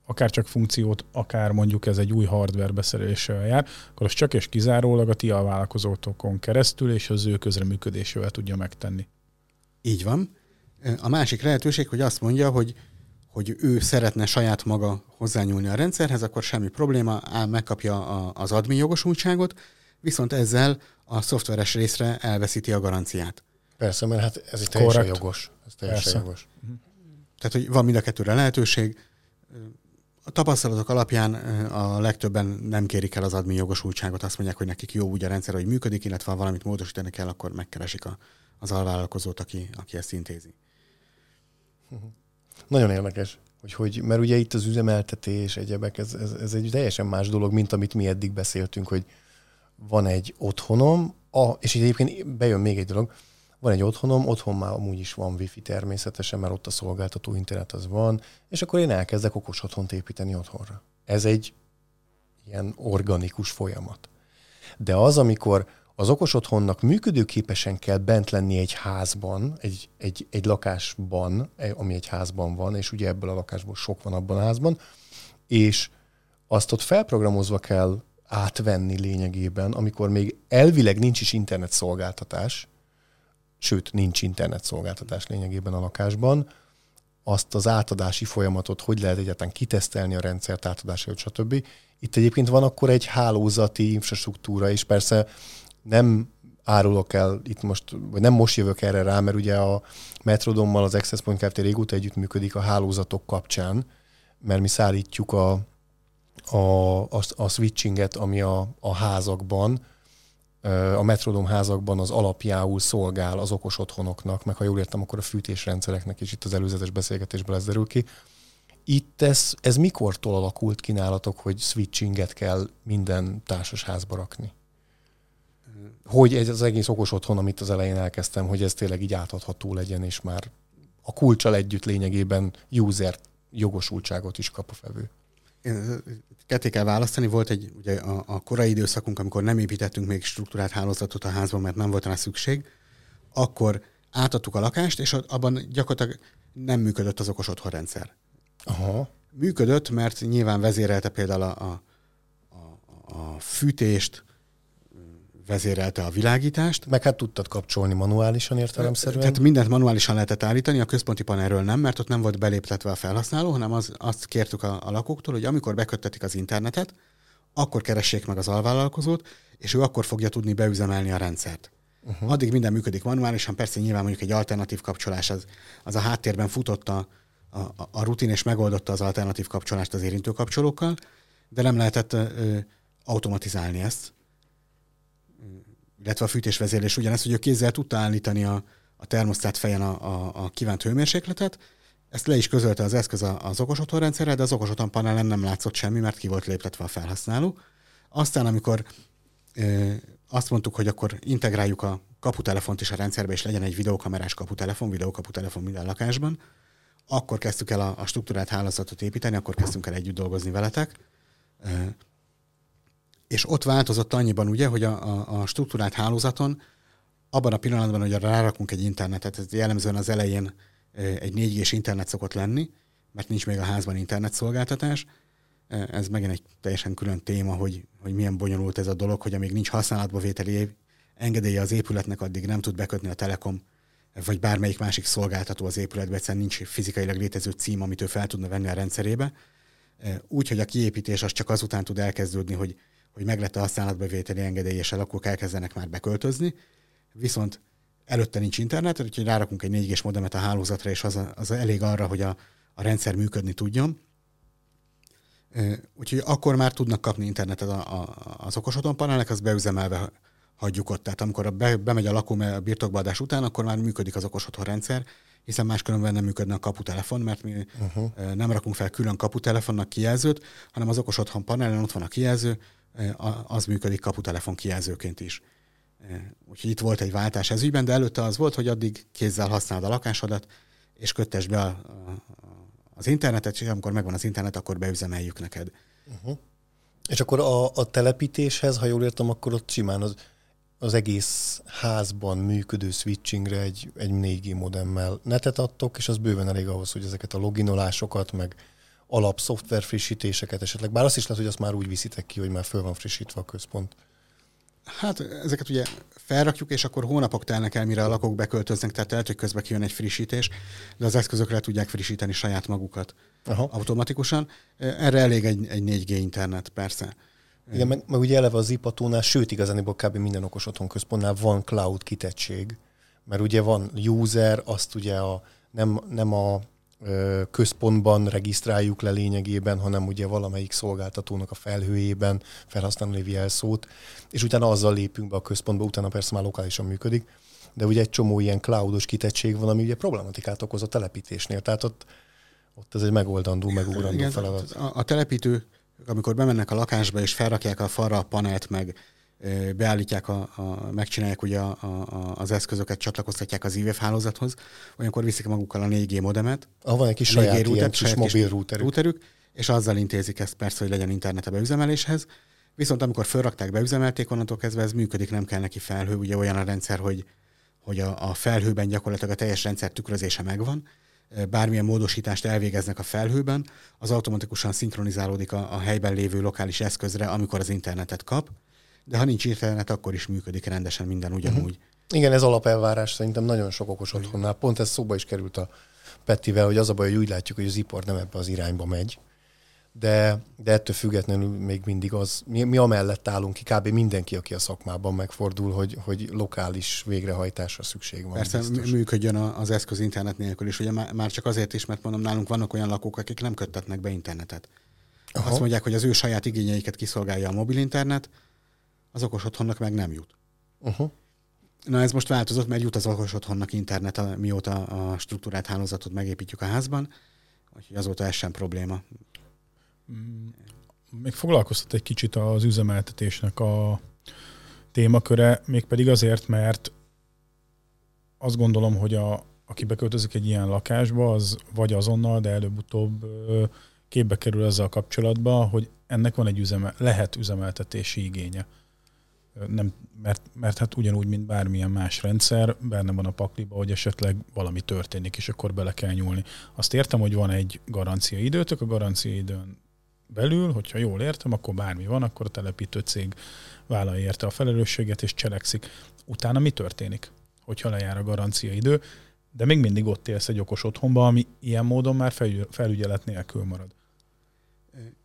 akár csak funkciót, akár mondjuk ez egy új hardware beszereléssel jár, akkor az csak és kizárólag a ti alvállalkozótokon keresztül és az ő közreműködésével tudja megtenni. Így van. A másik lehetőség, hogy azt mondja, hogy, hogy ő szeretne saját maga hozzányúlni a rendszerhez, akkor semmi probléma, ám megkapja a, az admin jogosultságot, viszont ezzel a szoftveres részre elveszíti a garanciát. Persze, mert hát ez teljesen jogos. Ez teljesen jogos. Tehát, hogy van mind a kettőre lehetőség. A tapasztalatok alapján a legtöbben nem kérik el az admin jogosultságot, azt mondják, hogy nekik jó úgy a rendszer, hogy működik, illetve ha valamit módosítani kell, akkor megkeresik a, az alvállalkozót, aki, aki ezt intézi. Nagyon érdekes, hogy, hogy, mert ugye itt az üzemeltetés, egyebek, ez, ez, ez egy teljesen más dolog, mint amit mi eddig beszéltünk, hogy van egy otthonom, a, és egyébként bejön még egy dolog, van egy otthonom, otthon már amúgy is van wifi természetesen, mert ott a szolgáltató internet az van, és akkor én elkezdek okos otthont építeni otthonra. Ez egy ilyen organikus folyamat. De az, amikor az okos otthonnak működőképesen kell bent lenni egy házban, egy, egy, egy lakásban, ami egy házban van, és ugye ebből a lakásból sok van abban a házban, és azt ott felprogramozva kell átvenni lényegében, amikor még elvileg nincs is internet szolgáltatás, sőt, nincs internet szolgáltatás lényegében a lakásban, azt az átadási folyamatot, hogy lehet egyáltalán kitesztelni a rendszert átadásához, stb. Itt egyébként van akkor egy hálózati infrastruktúra, és persze nem árulok el itt most, vagy nem most jövök erre rá, mert ugye a Metrodommal az Access Point Kft. Régóta együttműködik a hálózatok kapcsán, mert mi szállítjuk a, a, a, a switchinget, ami a, a házakban, a Metrodom házakban az alapjául szolgál az okos otthonoknak, meg ha jól értem, akkor a fűtésrendszereknek is, itt az előzetes beszélgetésből ez derül ki. Itt ez, ez mikortól alakult ki nálatok, hogy switchinget kell minden társasházba rakni? hogy ez az egész okos otthon, amit az elején elkezdtem, hogy ez tényleg így átadható legyen, és már a kulccsal együtt lényegében user jogosultságot is kap a vevő. Ketté kell választani. Volt egy, ugye a, a korai időszakunk, amikor nem építettünk még struktúrált hálózatot a házban, mert nem volt rá szükség, akkor átadtuk a lakást, és abban gyakorlatilag nem működött az okos otthonrendszer. Aha. Működött, mert nyilván vezérelte például a, a, a, a fűtést, vezérelte a világítást. Meg hát tudtad kapcsolni manuálisan értelemszerűen. Tehát mindent manuálisan lehetett állítani, a központi panelről nem, mert ott nem volt beléptetve a felhasználó, hanem az, azt kértük a, a lakóktól, hogy amikor beköttetik az internetet, akkor keressék meg az alvállalkozót, és ő akkor fogja tudni beüzemelni a rendszert. Uh-huh. Addig minden működik manuálisan, persze nyilván mondjuk egy alternatív kapcsolás, az, az a háttérben futott a, a, a rutin, és megoldotta az alternatív kapcsolást az érintő kapcsolókkal, de nem lehetett ö, automatizálni ezt. Illetve a fűtésvezérlés ugyanezt, hogy ő kézzel tudta állítani a, a termosztát fejen a, a, a kívánt hőmérsékletet, ezt le is közölte az eszköz az okos otthonrendszerre, de az okos otthonpanelen nem látszott semmi, mert ki volt léptetve a felhasználó. Aztán, amikor ö, azt mondtuk, hogy akkor integráljuk a kaputelefont is a rendszerbe, és legyen egy videókamerás kaputelefon, videókaputelefon minden lakásban, akkor kezdtük el a, a struktúrált hálózatot építeni, akkor kezdtünk el együtt dolgozni veletek. Ö, És ott változott annyiban, ugye, hogy a, a, a struktúrált hálózaton abban a pillanatban, hogy rárakunk egy internetet, ez jellemzően az elején egy négy gés internet szokott lenni, mert nincs még a házban internetszolgáltatás. Ez megint egy teljesen külön téma, hogy, hogy milyen bonyolult ez a dolog, hogy amíg nincs használatba vételi engedélye az épületnek, addig nem tud bekötni a Telekom, vagy bármelyik másik szolgáltató az épületbe, egyszerűen nincs fizikailag létező cím, amit ő fel tudna venni a rendszerébe. Úgy, hogy a kiépítés az csak azután tud elkezdődni, hogy hogy meg lett a használatbevételi engedély, és a lakók elkezdenek már beköltözni, viszont előtte nincs internet, úgyhogy rárakunk egy négy gés modemet a hálózatra, és az, az elég arra, hogy a, a rendszer működni tudjon. Úgyhogy akkor már tudnak kapni internetet a, a, az okos otthonpanelek, az beüzemelve hagyjuk ott. Tehát amikor a be, bemegy a lakó a birtokbeadás után, akkor már működik az okos otthonrendszer, hiszen máskülönben nem működne a kaputelefon, mert mi uh-huh. nem rakunk fel külön kaputelefonnak kijelzőt, hanem az okos otthonpanelen ott van a kijelző, az működik kaputelefon kijelzőként is. Úgyhogy itt volt egy váltás ez ügyben, de előtte az volt, hogy addig kézzel használd a lakásodat, és köttesd be a, a, az internetet, és amikor megvan az internet, akkor beüzemeljük neked. Uh-huh. És akkor a, a telepítéshez, ha jól értem, akkor ott simán az, az egész házban működő switchingre egy, egy négy gé modemmel netet adtok, és az bőven elég ahhoz, hogy ezeket a loginolásokat, meg alap szoftver frissítéseket esetleg. Bár azt is lehet, hogy azt már úgy viszitek ki, hogy már föl van frissítve a központ. Hát ezeket ugye felrakjuk, és akkor hónapok telnek el, mire a lakók beköltöznek, tehát lehet, hogy közben kijön egy frissítés, de az eszközök le tudják frissíteni saját magukat. Aha. Automatikusan. Erre elég egy, egy négy gé internet, persze. Igen, meg, meg ugye eleve a zipatónál, sőt igazániból kb. Minden okos otthon központnál van cloud kitettség, mert ugye van user, azt ugye a, nem, nem a központban regisztráljuk le lényegében, hanem ugye valamelyik szolgáltatónak a felhőjében felhasználni jelszót, és utána azzal lépünk be a központba, utána persze már lokálisan működik, de ugye egy csomó ilyen cloudos kitettség van, ami ugye problematikát okoz a telepítésnél, tehát ott, ott ez egy megoldandó, megugrandó feladat. A, a telepítő, amikor bemennek a lakásba és felrakják a falra a panelt, meg beállítják, a, a, megcsinálják ugye a, a, az eszközöket, csatlakoztatják az i vé ef hálózathoz, olyankor viszik magukkal a négy gé modemet. Ah, van egy kis saját rúter, ilyen kis mobil rúterük. rúterük. És azzal intézik ezt persze, hogy legyen internet a beüzemeléshez. Viszont amikor felrakták, beüzemelték, onnantól kezdve ez működik, nem kell neki felhő. Ugye olyan a rendszer, hogy, hogy a, a felhőben gyakorlatilag a teljes rendszer tükrözése megvan. Bármilyen módosítást elvégeznek a felhőben, az automatikusan szinkronizálódik a, a helyben lévő lokális eszközre, amikor az internetet kap. De ha nincs internet, akkor is működik rendesen minden ugyanúgy. Igen, ez alapelvárás szerintem nagyon sok okos otthonnál. Pont ez szóba is került a Petivel, hogy az a baj, hogy úgy látjuk, hogy az ipar nem ebbe az irányba megy. De, de ettől függetlenül még mindig az, mi, mi amellett állunk ki, kb. Mindenki, aki a szakmában megfordul, hogy, hogy lokális végrehajtásra szükség van. Persze biztos. Működjön az eszköz internet nélkül is. Ugye már csak azért is, mert mondom, nálunk vannak olyan lakók, akik nem köttetnek be internetet. Aha. Azt mondják, hogy az ő saját igényeiket kiszolgálja a mobil internet, az okos otthonnak meg nem jut. Uh-huh. Na ez most változott, mert jut az okos otthonnak internet, mióta a struktúrált hálózatot megépítjük a házban, úgyhogy azóta ez sem probléma. Még foglalkoztat egy kicsit az üzemeltetésnek a témaköre, mégpedig azért, mert azt gondolom, hogy a, aki beköltözik egy ilyen lakásba, az vagy azonnal, de előbb-utóbb képbe kerül ezzel a kapcsolatban, hogy ennek van egy üzeme, lehet üzemeltetési igénye. Nem, mert, mert hát ugyanúgy, mint bármilyen más rendszer, benne van a pakliba, hogy esetleg valami történik, és akkor bele kell nyúlni. Azt értem, hogy van egy garancia időtök, a garancia időn belül, hogyha jól értem, akkor bármi van, akkor a telepítő cég vállalja érte a felelősséget, és cselekszik. Utána mi történik, hogyha lejár a garancia idő, de még mindig ott élsz egy okos otthonba, ami ilyen módon már felügyelet nélkül marad?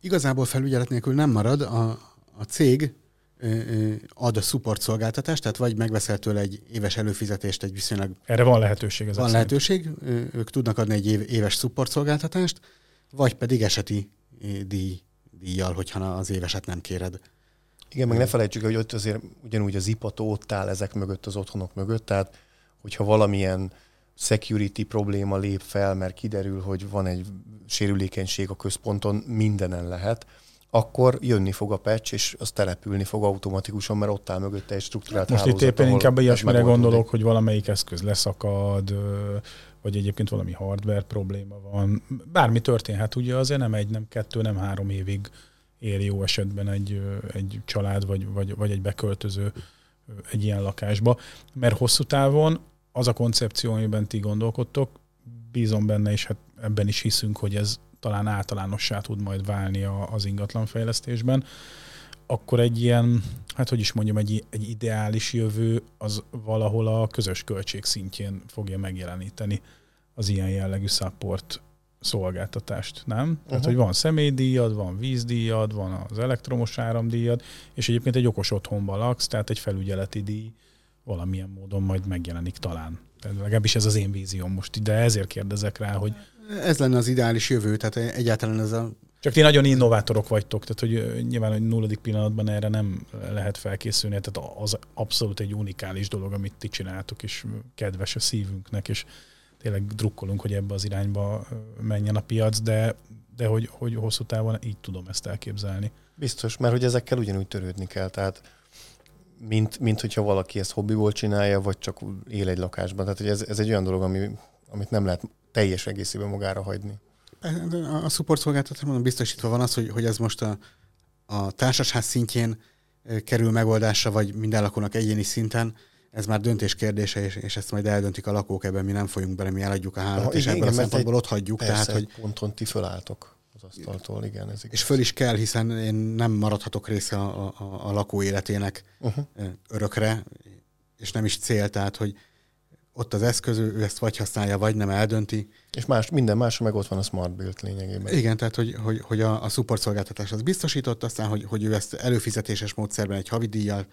Igazából felügyelet nélkül nem marad. A, a cég ad a support szolgáltatást, tehát vagy megveszel tőle egy éves előfizetést, egy viszonylag... Erre van lehetőség. Van szerint. lehetőség, ők tudnak adni egy év, éves support szolgáltatást, vagy pedig eseti díj, díjjal, hogyha az éveset nem kéred. Igen, meg ne felejtsük, hogy ott azért ugyanúgy az ipató ott áll ezek mögött, az otthonok mögött, tehát hogyha valamilyen security probléma lép fel, mert kiderül, hogy van egy sérülékenység a központon, mindenen lehet, akkor jönni fog a patch, és az települni fog automatikusan, mert ott áll mögötte egy struktúrált most hálózat. Most itt éppen inkább ilyesmire gondolok, hogy valamelyik eszköz leszakad, vagy egyébként valami hardware probléma van. Bármi történhet, ugye azért nem egy, nem kettő, nem három évig él jó esetben egy, egy család, vagy, vagy, vagy egy beköltöző egy ilyen lakásba. Mert hosszú távon az a koncepció, amiben ti gondolkodtok, bízom benne, és hát ebben is hiszünk, hogy ez talán általánossá tud majd válni az ingatlanfejlesztésben, akkor egy ilyen, hát hogy is mondjam, egy, egy ideális jövő az valahol a közös költség szintjén fogja megjeleníteni az ilyen jellegű support szolgáltatást, nem? Uh-huh. Tehát, hogy van személydíjad, van vízdíjad, van az elektromos áramdíjad, és egyébként egy okos otthonban laksz, tehát egy felügyeleti díj valamilyen módon majd megjelenik talán. Tehát legalábbis ez az én vízióm most, de ezért kérdezek rá, hogy... Ez lenne az ideális jövő, tehát egyáltalán ez a... Csak ti nagyon innovátorok vagytok, tehát hogy nyilván hogy nulladik pillanatban erre nem lehet felkészülni, tehát az abszolút egy unikális dolog, amit ti csináltok, és kedves a szívünknek, és tényleg drukkolunk, hogy ebbe az irányba menjen a piac, de, de hogy, hogy hosszú távon így tudom ezt elképzelni. Biztos, mert hogy ezekkel ugyanúgy törődni kell, tehát mint, mint hogyha valaki ezt hobbiból csinálja, vagy csak él egy lakásban. Tehát hogy ez, ez egy olyan dolog, ami, amit nem lehet teljes egészében magára hagyni. A szupportszolgáltatásban biztosítva van az, hogy, hogy ez most a, a társasház szintjén kerül megoldásra, vagy minden lakónak egyéni szinten. Ez már döntés kérdése, és, és ezt majd eldöntik a lakók, ebben mi nem folyunk bele, mi eladjuk a házat, ha, és igen, ebben a szempontból ott hagyjuk. Persze, tehát, hogy ponton ti fölálltok az asztaltól, igen. Ez igaz. És föl is kell, hiszen én nem maradhatok része a, a, a lakó életének uh-huh. örökre, és nem is cél, tehát hogy ott az eszköz, ő ezt vagy használja, vagy nem, eldönti. És más, minden másra meg ott van a smart build lényegében. Igen, tehát hogy, hogy, hogy a, a support szolgáltatás az biztosított, aztán, hogy, hogy ő ezt előfizetéses módszerben egy havi díjjal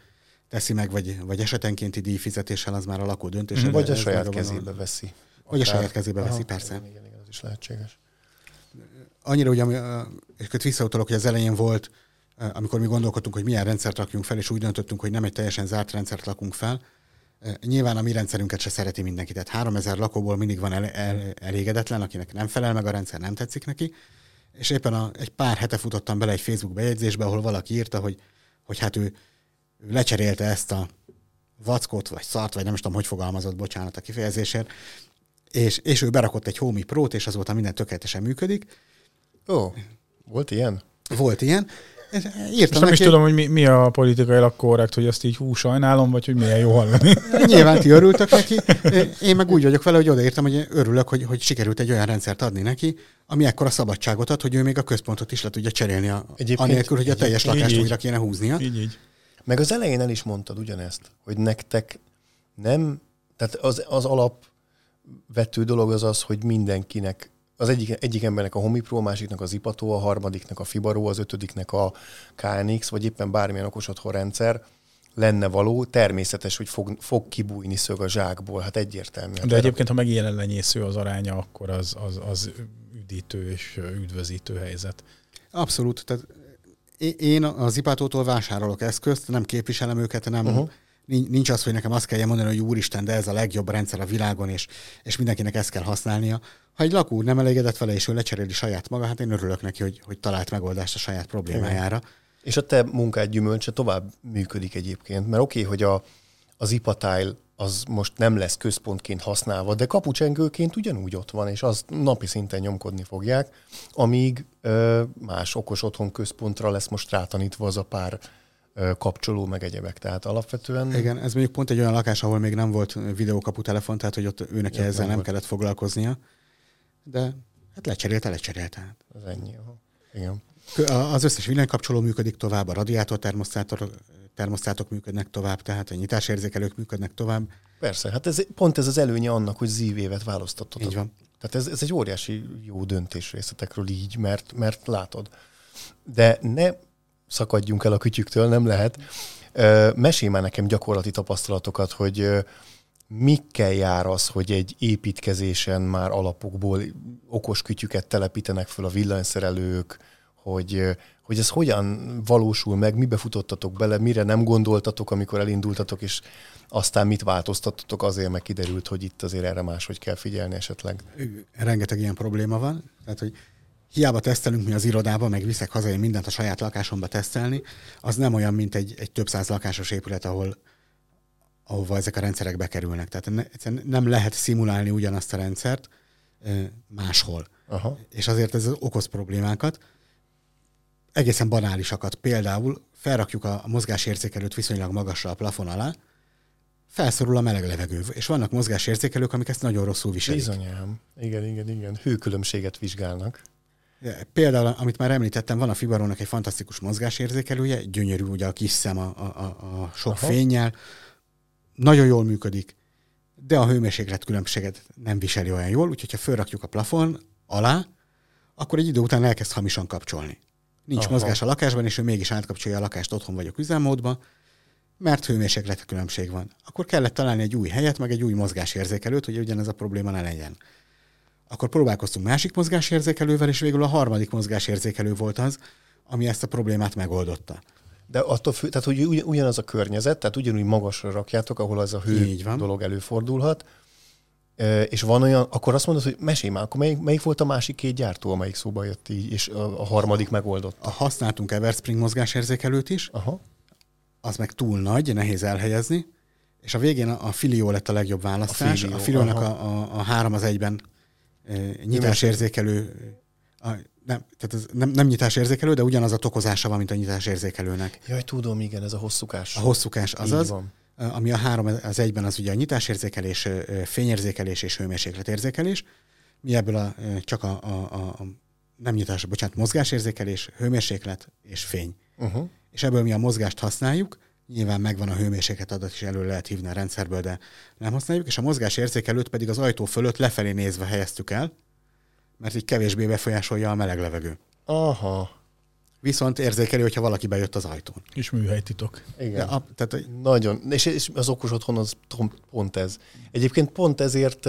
teszi meg, vagy, vagy esetenkénti díjfizetéssel, az már a lakó döntése. Vagy a saját kezébe veszi. Vagy a saját kezébe veszi, persze. Igen, igen, igen, az is lehetséges. Annyira, hogy amikor visszautalok, hogy az elején volt, amikor mi gondolkodtunk, hogy milyen rendszert rakjunk fel, és úgy döntöttünk, hogy nem egy teljesen zárt rendszert lakunk fel. Nyilván a mi rendszerünket se szereti mindenki, tehát háromezer lakóból mindig van el, el, elégedetlen, akinek nem felel meg a rendszer, nem tetszik neki. És éppen a, egy pár hete futottam bele egy Facebook bejegyzésbe, ahol valaki írta, hogy, hogy hát ő lecserélte ezt a vackot, vagy szart, vagy nem is tudom, hogy fogalmazott, bocsánat a kifejezésért, és, és ő berakott egy Homi Pro-t, és azóta minden tökéletesen működik. Ó, volt ilyen? Volt ilyen. Írtam nem is tudom, hogy mi, mi a politikailag korrekt, hogy ezt így hú, sajnálom, vagy hogy milyen jó hallani. Nyilván ti örültök neki. Én meg úgy vagyok vele, hogy odaírtam, hogy örülök, hogy, hogy sikerült egy olyan rendszert adni neki, ami ekkora szabadságot ad, hogy ő még a központot is le tudja cserélni, a, anélkül, hogy a teljes így, lakást így, újra kéne húznia. Így, így. Meg az elején el is mondtad ugyanezt, hogy nektek nem, tehát az, az alapvető dolog az az, hogy mindenkinek, az egyik, egyik embernek a Homi Pro, a másiknak az Ipato, a harmadiknak a Fibaro, az ötödiknek a ká en iksz, vagy éppen bármilyen okos otthonrendszer lenne való, természetes, hogy fog, fog kibújni szög a zsákból, hát egyértelműen. De egyébként, ha meg ilyen ellenyésző az aránya, akkor az, az, az üdítő és üdvözítő helyzet. Abszolút, tehát én az Ipatótól vásárolok eszközt, nem képviselem őket, nem... Uh-huh. Nincs az, hogy nekem azt kell mondani, hogy úristen, de ez a legjobb rendszer a világon, és, és mindenkinek ezt kell használnia. Ha egy lakó nem elégedett vele, és ő lecseréli saját maga, hát én örülök neki, hogy, hogy talált megoldást a saját problémájára. És a te munkád gyümölcse tovább működik egyébként, mert oké, okay, hogy a, az ipatájl az most nem lesz központként használva, de kapucsengőként ugyanúgy ott van, és az napi szinten nyomkodni fogják, amíg ö, más okos otthon központra lesz most rátanítva az a pár ö, kapcsoló, meg egyebek. Tehát alapvetően... Igen, ez mondjuk pont egy olyan lakás, ahol még nem volt videókaputelefon, tehát hogy ott őnek ezzel nem, nem, nem kellett foglalkoznia, de hát lecserélte, lecserélte. Az ennyi, aha. Igen. Az összes villanykapcsoló működik tovább, a radiátor termosztátor, termosztátok működnek tovább, tehát a nyitásérzékelők működnek tovább. Persze, hát ez, pont ez az előnye annak, hogy zívévet választottatok. Így van. Tehát ez, ez egy óriási jó döntés részletekről így, mert, mert látod. De ne szakadjunk el a kütyüktől, nem lehet. Mesélj már nekem gyakorlati tapasztalatokat, hogy mikkel jár az, hogy egy építkezésen már alapokból okos kütyüket telepítenek föl a villanyszerelők, Hogy, hogy ez hogyan valósul meg, mibe futottatok bele, mire nem gondoltatok, amikor elindultatok, és aztán mit változtattatok, azért meg kiderült, hogy itt azért erre máshogy kell figyelni esetleg. Rengeteg ilyen probléma van, tehát hogy hiába tesztelünk mi az irodába, meg viszek haza én mindent a saját lakásomba tesztelni, az nem olyan, mint egy, egy több száz lakásos épület, ahol, ahova ezek a rendszerek bekerülnek. Tehát nem lehet szimulálni ugyanazt a rendszert máshol. Aha. És azért ez okoz problémákat. Egészen banálisakat. Például felrakjuk a mozgásérzékelőt viszonylag magasra a plafon alá, felszorul a meleg levegő, és vannak mozgásérzékelők, amik ezt nagyon rosszul viselik. Bizonyám. Igen, igen, igen. Hőkülönbséget vizsgálnak. Például, amit már említettem, van a Fibarónak egy fantasztikus mozgásérzékelője, gyönyörű ugye a kis szem a, a, a sok Aha. fénnyel, nagyon jól működik, de a hőmérséklet különbséget nem viseli olyan jól, úgyhogy ha felrakjuk a plafon alá, akkor egy idő után elkezd hamisan kapcsolni. Nincs Aha. mozgás a lakásban, és ő mégis átkapcsolja a lakást, otthon vagyok üzemmódban, mert hőmérséklet különbség van. Akkor kellett találni egy új helyet, meg egy új mozgásérzékelőt, hogy ugyanez a probléma ne legyen. Akkor próbálkoztunk másik mozgásérzékelővel, és végül a harmadik mozgásérzékelő volt az, ami ezt a problémát megoldotta. De attól fő, tehát hogy ugyanaz a környezet, tehát ugyanúgy magasra rakjátok, ahol az a hő dolog előfordulhat, és van olyan, akkor azt mondod, hogy mesélj már, akkor melyik, melyik volt a másik két gyártó, amelyik szóba jött így, és a, a harmadik megoldotta? A használtunk Everspring mozgásérzékelőt is, Aha. az meg túl nagy, nehéz elhelyezni, és a végén a, a Filio lett a legjobb választás. A Filio-nak a, a, a három az egyben e, nyitásérzékelő, a, nem, tehát ez nem, nem nyitásérzékelő, de ugyanaz a tokozása van, mint a nyitásérzékelőnek. Jaj, tudom, igen, ez a hosszúkás. A hosszúkás, azaz. Ami a három az egyben az ugye a nyitásérzékelés, fényérzékelés és hőmérsékletérzékelés. Mi ebből a, csak a, a, a nem nyitás, bocsánat, mozgásérzékelés, hőmérséklet és fény. Uh-huh. És ebből mi a mozgást használjuk, nyilván megvan a hőmérséklet adat is, elő lehet hívni a rendszerből, de nem használjuk, és a mozgásérzékelőt pedig az ajtó fölött lefelé nézve helyeztük el, mert így kevésbé befolyásolja a meleg levegő. Aha. Viszont érzékelő, hogyha valaki bejött az ajtón. És műhelytitok. Igen. A, tehát, hogy... Nagyon. És, és az okos otthon az pont ez. Egyébként pont ezért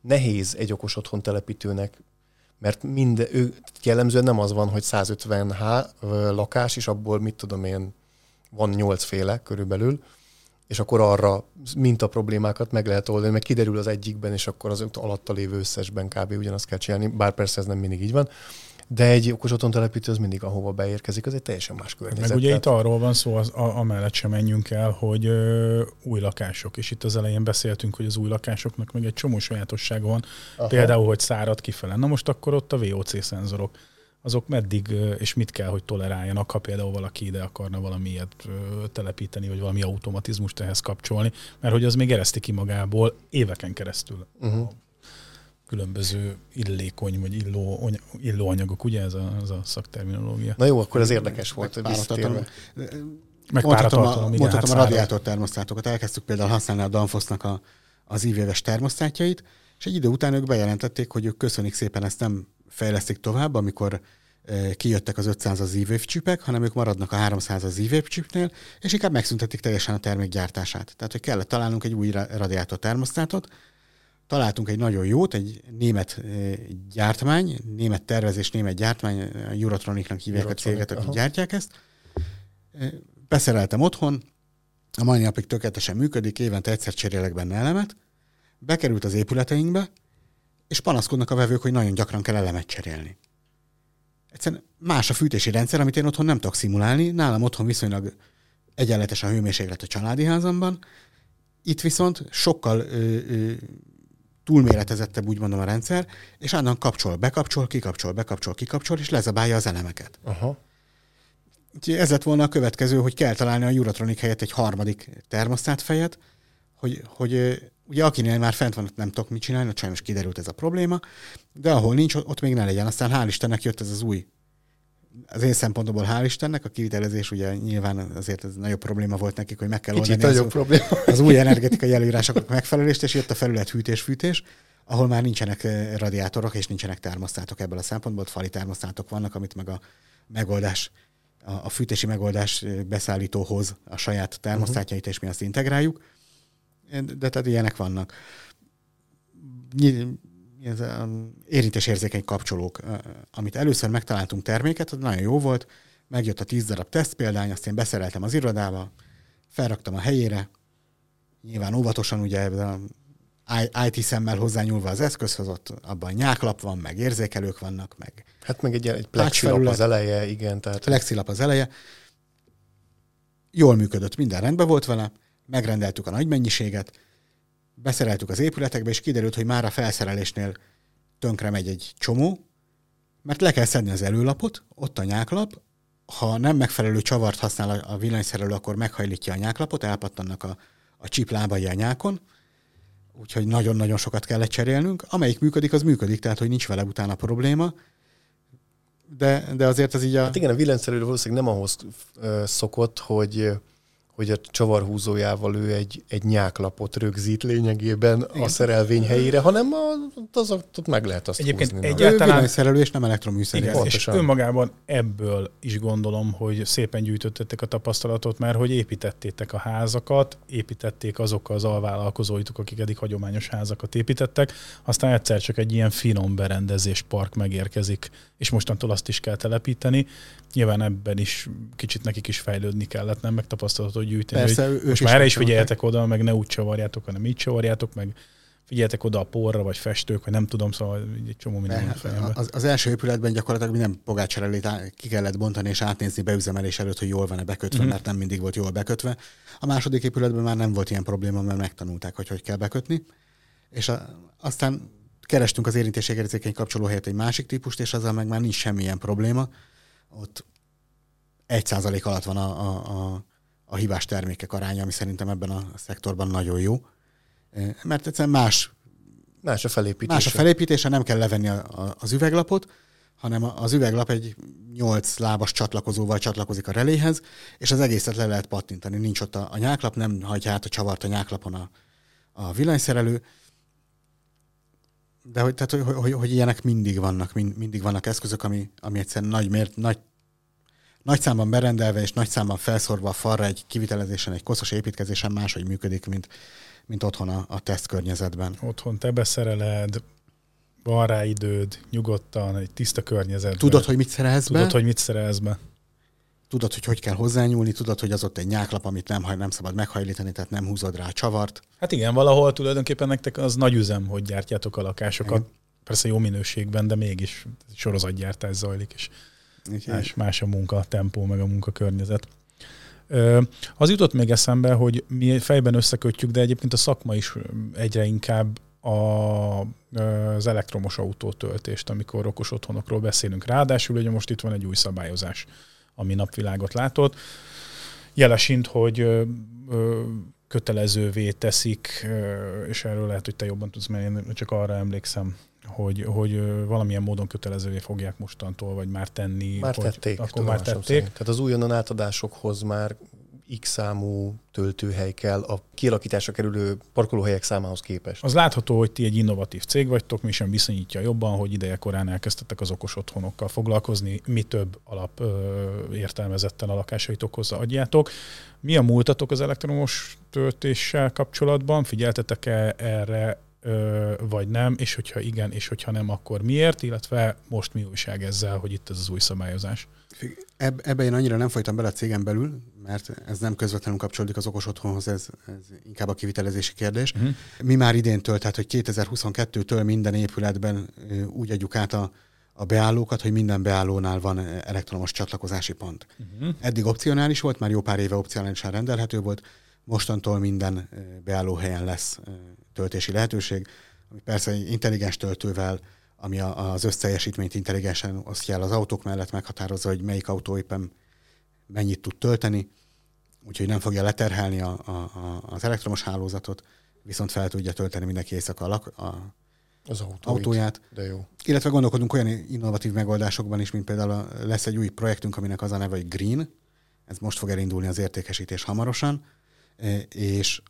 nehéz egy okos otthon telepítőnek, mert minden, ő jellemzően nem az van, hogy százötven há, lakás, és abból mit tudom én, van nyolc féle körülbelül, és akkor arra mintaproblémákat meg lehet oldani, meg kiderül az egyikben, és akkor az alatta lévő összesben kb. Ugyanazt kell csinálni, bár persze ez nem mindig így van. De egy okos otthon telepítő az mindig, ahova beérkezik, az egy teljesen más környezet. Meg ugye itt arról van szó, az, a, amellett sem menjünk el, hogy ö, új lakások. És itt az elején beszéltünk, hogy az új lakásoknak meg egy csomó sajátossága van. Aha. Például, hogy szárad kifele. Na most akkor ott a vé o cé-szenzorok. Azok meddig ö, és mit kell, hogy toleráljanak, ha például valaki ide akarna valami ilyet ö, telepíteni, vagy valami automatizmust ehhez kapcsolni. Mert hogy az még ereszti ki magából éveken keresztül. Uh-huh. Különböző illékony vagy illó, illóanyagok, ugye ez a, az a szakterminológia. Na jó, akkor ez érdekes volt, hogy visszatérve. Mondhatom a, a radiátor termosztátokat, elkezdtük például használni a Danfossnak a, az ívéves termosztátjait, és egy idő után ők bejelentették, hogy ők köszönik szépen, ezt nem fejlesztik tovább, amikor e, kijöttek az ötszáz az ívév csipek, hanem ők maradnak a háromszáz az ívév csipnél, és inkább megszüntették teljesen a termék gyártását. Tehát, hogy kellett találnunk egy új radiátor termosztátot. Találtunk egy nagyon jót, egy német gyártmány, német tervezés, német gyártmány, a Eurotronicnak hívják Eurotronic, a céget, akik gyártják ezt. Beszereltem otthon, a mai napig tökéletesen működik, évente egyszer cserélek benne elemet, bekerült az épületeinkbe, és panaszkodnak a vevők, hogy nagyon gyakran kell elemet cserélni. Egyszerűen más a fűtési rendszer, amit én otthon nem tudok szimulálni. Nálam otthon viszonylag egyenletes a hőmérséklet a családi házamban. Itt viszont sokkal ö, ö, túlméretezettebb, úgy mondom, a rendszer, és annak kapcsol, bekapcsol, kikapcsol, bekapcsol, kikapcsol, és lezabálja az elemeket. Aha. Úgyhogy ez lett volna a következő, hogy kell találni a Juratronic helyett egy harmadik termosztát fejet, hogy, hogy ugye akinél már fent van, nem tudok mit csinálni, sajnos kiderült ez a probléma, de ahol nincs, ott még ne legyen. Aztán hál' Istennek jött ez az új, az én szempontomból hál' Istennek, a kivitelezés ugye nyilván azért ez nagyobb probléma volt nekik, hogy meg kell oldani az, probléma. az új energetikai előírásoknak megfelelést, és jött a felülethűtés-fűtés, ahol már nincsenek radiátorok, és nincsenek termosztátok ebből a szempontból, fali termosztátok vannak, amit meg a megoldás, a, a fűtési megoldás beszállítóhoz a saját termosztátjait, uh-huh. és mi azt integráljuk. De tehát ilyenek vannak. Érintésérzékeny kapcsolók. Amit először megtaláltunk terméket, az nagyon jó volt. Megjött a tíz darab teszt példány, azt én beszereltem az irodába, felraktam a helyére. Nyilván óvatosan, ugye i té szemmel hozzányúlva az eszközhöz, ott abban nyáklap van, meg érzékelők vannak, meg... Hát meg egy, egy plexilap az eleje, igen. Tehát... Plexilap az eleje. Jól működött, minden rendben volt vele. Megrendeltük a nagy mennyiséget, beszereltük az épületekbe, és kiderült, hogy már a felszerelésnél tönkre megy egy csomó, mert le kell szedni az előlapot, ott a nyáklap, ha nem megfelelő csavart használ a villanyszerelő, akkor meghajlítja a nyáklapot, elpattannak a, a csíp lábai a nyákon, úgyhogy nagyon-nagyon sokat kellett cserélnünk. Amelyik működik, az működik, tehát hogy nincs vele utána probléma, de, de azért az így a... Hát igen, a villanyszerelő valószínűleg nem ahhoz ö, szokott, hogy... hogy a csavarhúzójával ő egy, egy nyáklapot rögzít lényegében igen. a szerelvény helyére, hanem az, ott meg lehet azt egyébként húzni. Egyébként egyáltalán... villanyszerelő és nem elektroműszerelő. És önmagában ebből is gondolom, hogy szépen gyűjtöttetek a tapasztalatot, mert hogy építettétek a házakat, építették azok az alvállalkozóitok, akik eddig hagyományos házakat építettek, aztán egyszer csak egy ilyen finom berendezés park megérkezik, és mostantól azt is kell telepíteni. Nyilván ebben is kicsit nekik is fejlődni kellett, nem megtapasztalatot gyűjteni. Persze, hogy most már erre is figyeljetek oda, meg ne úgy csavarjátok, hanem így csavarjátok, meg figyeljetek oda a porra, vagy festők, vagy nem tudom, szóval egy csomó minden fejembe. Az, az első épületben gyakorlatilag minden pogácserelét ki kellett bontani és átnézni beüzemelés előtt, hogy jól van-e bekötve, mm-hmm. mert nem mindig volt jól bekötve. A második épületben már nem volt ilyen probléma, mert megtanulták, hogy hogy kell bekötni. És a, aztán kerestünk az érintésérzékeny kapcsoló helyett egy másik típust, és azzal meg már nincs semmilyen probléma. Ott egy százalék alatt van a, a, a a hibás termékek aránya, ami szerintem ebben a szektorban nagyon jó. Mert egyszerűen más, más a felépítése. Más a felépítése, nem kell levenni a, a, az üveglapot, hanem az üveglap egy nyolc lábas csatlakozóval csatlakozik a reléhez, és az egészet le lehet pattintani. Nincs ott a, a nyáklap, nem hagyja át a csavart a nyáklapon a, a villanyszerelő. De hogy, tehát, hogy, hogy, hogy ilyenek mindig vannak, mind, mindig vannak eszközök, ami, ami egyszerűen nagy mért, nagy Nagy számban berendelve és nagy számban felszorva a falra egy kivitelezésen, egy koszos építkezésen máshogy működik, mint, mint otthon a, a tesztkörnyezetben. Otthon te beszereled, van rá időd, nyugodtan, egy tiszta környezetben. Tudod, hogy mit szerelsz be? Tudod, hogy mit szerelsz be. Tudod, hogy hogy kell hozzányúlni, tudod, hogy az ott egy nyáklap, amit nem, nem szabad meghajlítani, tehát nem húzod rá a csavart. Hát igen, valahol tulajdonképpen nektek az nagy üzem, hogy gyártjátok a lakásokat. Igen. Persze jó minőségben, de mégis sorozatgyártás zajlik is. Más, más a munka, a tempó, meg a munkakörnyezet. Az jutott még eszembe, hogy mi fejben összekötjük, de egyébként a szakma is egyre inkább a, az elektromos autótöltést, amikor okos otthonokról beszélünk. Ráadásul ugye most itt van egy új szabályozás, ami napvilágot látott. Jelesint, hogy ö, ö, kötelezővé teszik, ö, és erről lehet, hogy te jobban tudsz, mert én csak arra emlékszem, Hogy, hogy valamilyen módon kötelezővé fogják mostantól, vagy már tenni. Már hogy, tették. Akkor már tették. Szerint. Tehát az újonnan átadásokhoz már x számú töltőhely kell a kialakításra kerülő parkolóhelyek számához képest. Az látható, hogy ti egy innovatív cég vagytok, mi sem viszonyítja jobban, hogy ideje korán elkezdtetek az okos otthonokkal foglalkozni, mi több alap ö, értelmezetten a lakásaitokhoz adjátok. Mi a múltatok az elektromos töltéssel kapcsolatban? Figyeltetek-e erre, vagy nem, és hogyha igen, és hogyha nem, akkor miért, illetve most mi újság ezzel, hogy itt ez az új szabályozás? Eb- Ebben én annyira nem folytam bele a cégem belül, mert ez nem közvetlenül kapcsolódik az okos otthonhoz, ez, ez inkább a kivitelezési kérdés. Uh-huh. Mi már idén tölt, tehát hogy kétezer-huszonkettőtől minden épületben úgy adjuk át a, a beállókat, hogy minden beállónál van elektromos csatlakozási pont. Uh-huh. Eddig opcionális volt, már jó pár éve opcionálisan rendelhető volt, mostantól minden beállóhelyen lesz töltési lehetőség, ami persze egy intelligens töltővel, ami az összteljesítményt intelligensen osztja el az autók mellett, meghatározza, hogy melyik autó éppen mennyit tud tölteni, úgyhogy nem fogja leterhelni a, a, a, az elektromos hálózatot, viszont fel tudja tölteni mindenki éjszaka a, lak, a az autóit, autóját. De jó. Illetve gondolkodunk olyan innovatív megoldásokban is, mint például a, lesz egy új projektünk, aminek az a neve, hogy Green, ez most fog elindulni az értékesítés hamarosan, és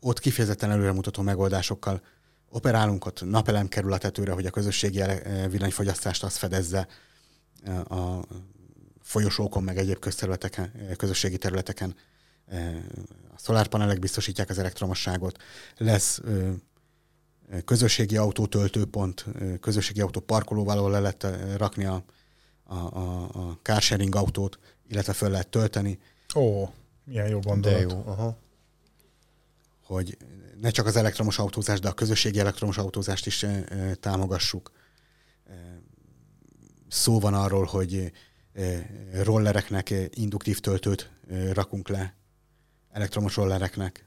ott kifejezetten előremutató megoldásokkal operálunk, ott napelem kerül a tetőre, hogy a közösségi villanyfogyasztást azt fedezze a folyosókon, meg egyéb közterületeken, közösségi területeken. A szolárpanelek biztosítják az elektromosságot. Lesz közösségi autótöltőpont, közösségi autó parkolóval, ahol le lehet rakni a, a, a, a carsharing autót, illetve föl lehet tölteni. Ó, milyen jó gondolat. De jó, aha. Hogy ne csak az elektromos autózást, de a közösségi elektromos autózást is támogassuk. Szó van arról, hogy rollereknek induktív töltőt rakunk le, elektromos rollereknek.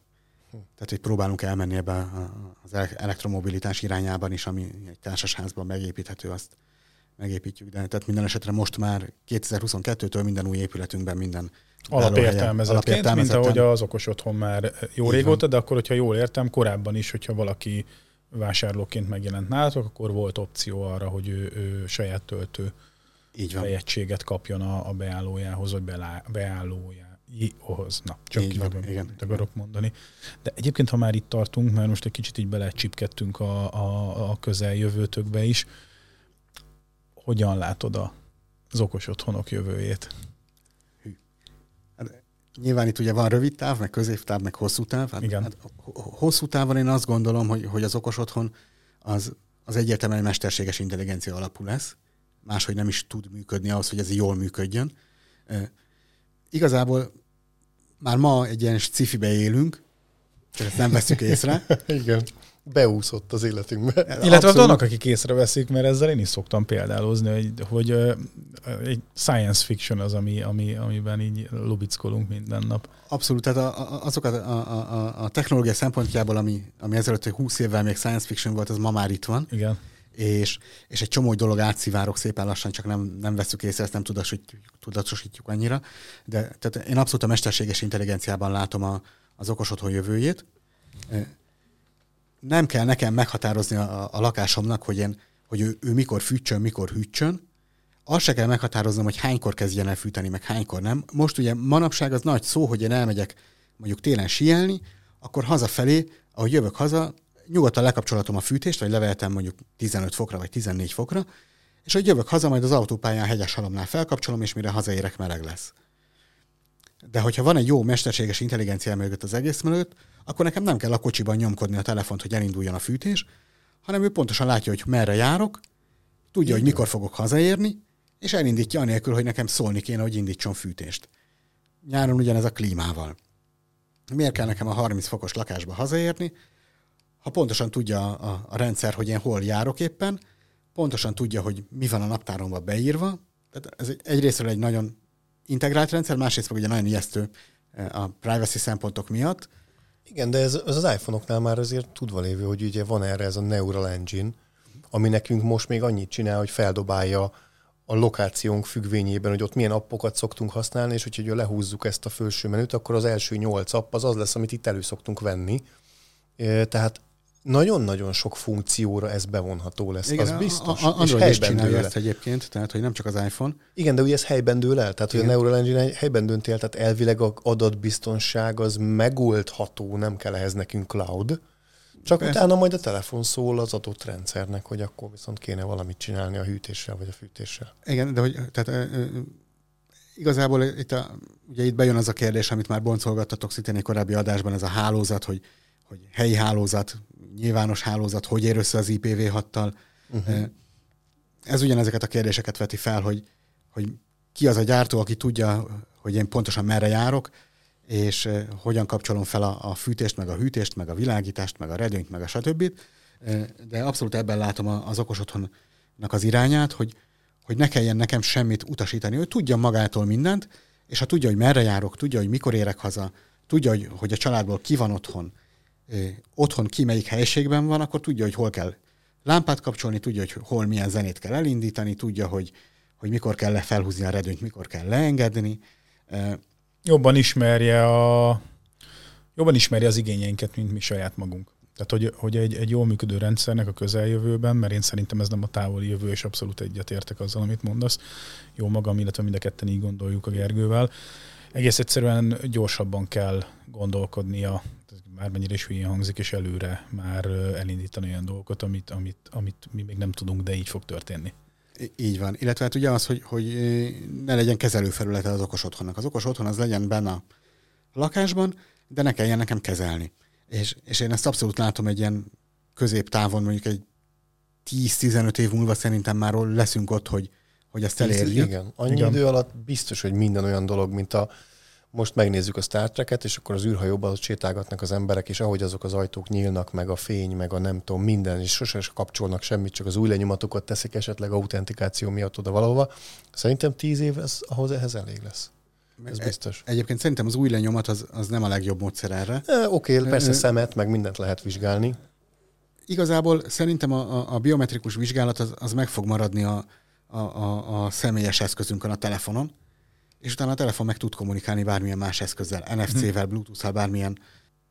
Tehát, hogy próbálunk elmenni ebbe az elektromobilitás irányában is, ami egy társasházban megépíthető, azt megépítjük. De tehát minden esetre most már kétezer-huszonkettőtől minden új épületünkben minden alapértelmezetként, mint ahogy az okos otthon már jó régóta, de akkor, hogyha jól értem, korábban is, hogyha valaki vásárlóként megjelent nálatok, akkor volt opció arra, hogy ő, ő saját töltő fejegységet kapjon a, a beállójához, vagy belá, beállójához. Na, csak így van, igen, mit akarok igen. mondani. De egyébként, ha már itt tartunk, mert most egy kicsit így belecsipkedtünk a, a, a közeljövőtökbe is, hogyan látod az okos otthonok jövőjét? Nyilván itt ugye van rövid táv, meg középtáv, meg hosszú táv. Hát, hát hosszú távon én azt gondolom, hogy, hogy az okos otthon az, az egyértelműen egy mesterséges intelligencia alapú lesz. Máshogy nem is tud működni ahhoz, hogy ez jól működjön. E, igazából már ma egy ilyen sci-fibe élünk, csak ezt nem veszük észre. Igen, beúszott az életünkbe. Illetve az annak, akik észreveszik, mert ezzel én is szoktam példálozni, hogy, hogy egy science fiction az, ami, ami, amiben így lubickolunk minden nap. Abszolút, tehát a, a, azokat a, a, a technológia szempontjából, ami, ami ezelőtt húsz évvel még science fiction volt, az ma már itt van. Igen. És, és egy csomó dolog átszivárog szépen lassan, csak nem, nem veszük észre, ezt nem tudatosítjuk, tudatosítjuk annyira. De tehát én abszolút a mesterséges intelligenciában látom a, az okos otthon jövőjét. Nem kell nekem meghatározni a, a lakásomnak, hogy, én, hogy ő, ő mikor fűtsön, mikor hűtsön. Azt se kell meghatároznom, hogy hánykor kezdjen el fűteni, meg hánykor nem. Most ugye manapság az nagy szó, hogy én elmegyek mondjuk télen síelni, akkor hazafelé, ahogy jövök haza, nyugodtan lekapcsolatom a fűtést, vagy levehetem mondjuk tizenöt fokra, vagy tizennégy fokra, és hogy jövök haza, majd az autópályán hegyes halomnál felkapcsolom, és mire hazaérek, meleg lesz. De hogyha van egy jó mesterséges intelligencia mögött az egész mögött, akkor nekem nem kell a kocsiban nyomkodni a telefont, hogy elinduljon a fűtés, hanem ő pontosan látja, hogy merre járok, tudja, hogy mikor fogok hazaérni, és elindítja anélkül, hogy nekem szólni kéne, hogy indítson fűtést. Nyáron ugyanez a klímával. Miért kell nekem a harminc fokos lakásba hazaérni? Ha pontosan tudja a, a rendszer, hogy én hol járok éppen, pontosan tudja, hogy mi van a naptáromba beírva. Tehát ez egyrésztről egy nagyon integrált rendszer, másrészt meg ugye nagyon ijesztő a privacy szempontok miatt. Igen, de ez, ez az iPhone-oknál már azért tudva lévő, hogy ugye van erre ez a Neural Engine, ami nekünk most még annyit csinál, hogy feldobálja a lokációnk függvényében, hogy ott milyen appokat szoktunk használni, és hogyha lehúzzuk ezt a felső menüt, akkor az első nyolc app az az lesz, amit itt elő szoktunk venni. Tehát nagyon-nagyon sok funkcióra ez bevonható lesz, igen, az biztos. A, a, Android is csinálja ezt egyébként, tehát hogy nem csak az iPhone. Igen, de ugye ez helyben dől el, tehát igen. Hogy a Neural Engine helyben dönt el, tehát elvileg az adatbiztonság az megoldható, nem kell ehhez nekünk cloud, csak persze. Utána majd a telefon szól az adott rendszernek, hogy akkor viszont kéne valamit csinálni a hűtéssel vagy a fűtéssel. Igen, de hogy tehát, igazából itt, a, ugye itt bejön az a kérdés, amit már boncolgattatok szintén egy korábbi adásban, ez a hálózat, hogy hogy helyi hálózat, nyilvános hálózat, hogy ér össze az I P V hat-tal. Uh-huh. Ez ugyanezeket a kérdéseket veti fel, hogy, hogy ki az a gyártó, aki tudja, hogy én pontosan merre járok, és hogyan kapcsolom fel a, a fűtést, meg a hűtést, meg a világítást, meg a redőnyt, meg a stb. De abszolút ebben látom az okos otthonnak az irányát, hogy, hogy ne kelljen nekem semmit utasítani. Ő tudja magától mindent, és ha tudja, hogy merre járok, tudja, hogy mikor érek haza, tudja, hogy, hogy a családból ki van otthon, otthon ki melyik helyiségben van, akkor tudja, hogy hol kell lámpát kapcsolni, tudja, hogy hol milyen zenét kell elindítani, tudja, hogy, hogy mikor kell felhúzni a redőnyt, mikor kell leengedni. Jobban ismerje a... Jobban ismerje az igényeinket, mint mi saját magunk. Tehát, hogy, hogy egy, egy jól működő rendszernek a közeljövőben, mert én szerintem ez nem a távoli jövő, és abszolút egyetértek azzal, amit mondasz. Jó magam, illetve mind a ketten így gondoljuk a Gergővel. Egész egyszerűen gyorsabban kell gondolkodnia, bármennyire is hülyén hangzik, és előre már elindítani olyan dolgokat, amit, amit, amit mi még nem tudunk, de így fog történni. Így van. Illetve hát ugye az, hogy, hogy ne legyen kezelőfelülete az okos otthonnak. Az okos otthon az legyen benne a lakásban, de ne kelljen nekem kezelni. És, és én ezt abszolút látom egy ilyen középtávon, mondjuk egy tíz-tizenöt év múlva szerintem már leszünk ott, hogy, hogy ezt elérjük. Igen, annyi igen. idő alatt biztos, hogy minden olyan dolog, mint a most megnézzük a Star Trek-et, és akkor az űrhajóban ott sétálgatnak az emberek, és ahogy azok az ajtók nyílnak, meg a fény, meg a nem tudom, minden, és sosem kapcsolnak semmit, csak az új lenyomatokat teszik esetleg autentikáció miatt oda valahova. Szerintem tíz év ez, ahhoz ehhez elég lesz. Ez biztos. Egyébként szerintem az új lenyomat az, az nem a legjobb módszer erre. E, oké, persze e, szemet, meg mindent lehet vizsgálni. Igazából szerintem a, a biometrikus vizsgálat az, az meg fog maradni a, a, a, a személyes eszközünkön, a telefonon, és utána a telefon meg tud kommunikálni bármilyen más eszközzel, en ef cé-vel, Bluetooth-val, bármilyen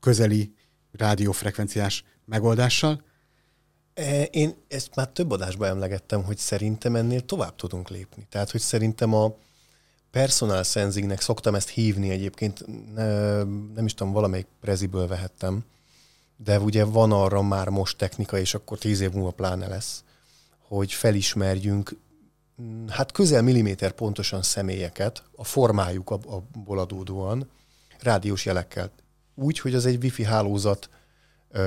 közeli rádiófrekvenciás megoldással. E, én ezt már több adásban emlegettem, hogy szerintem ennél tovább tudunk lépni. Tehát, hogy szerintem a personal sensingnek szoktam ezt hívni egyébként, nem is tudom, valamelyik preziből vehettem, de ugye van arra már most technika, és akkor tíz év múlva pláne lesz, hogy felismerjünk hát közel milliméter pontosan személyeket, a formájuk abból adódóan, rádiós jelekkel. Úgy, hogy az egy wifi hálózat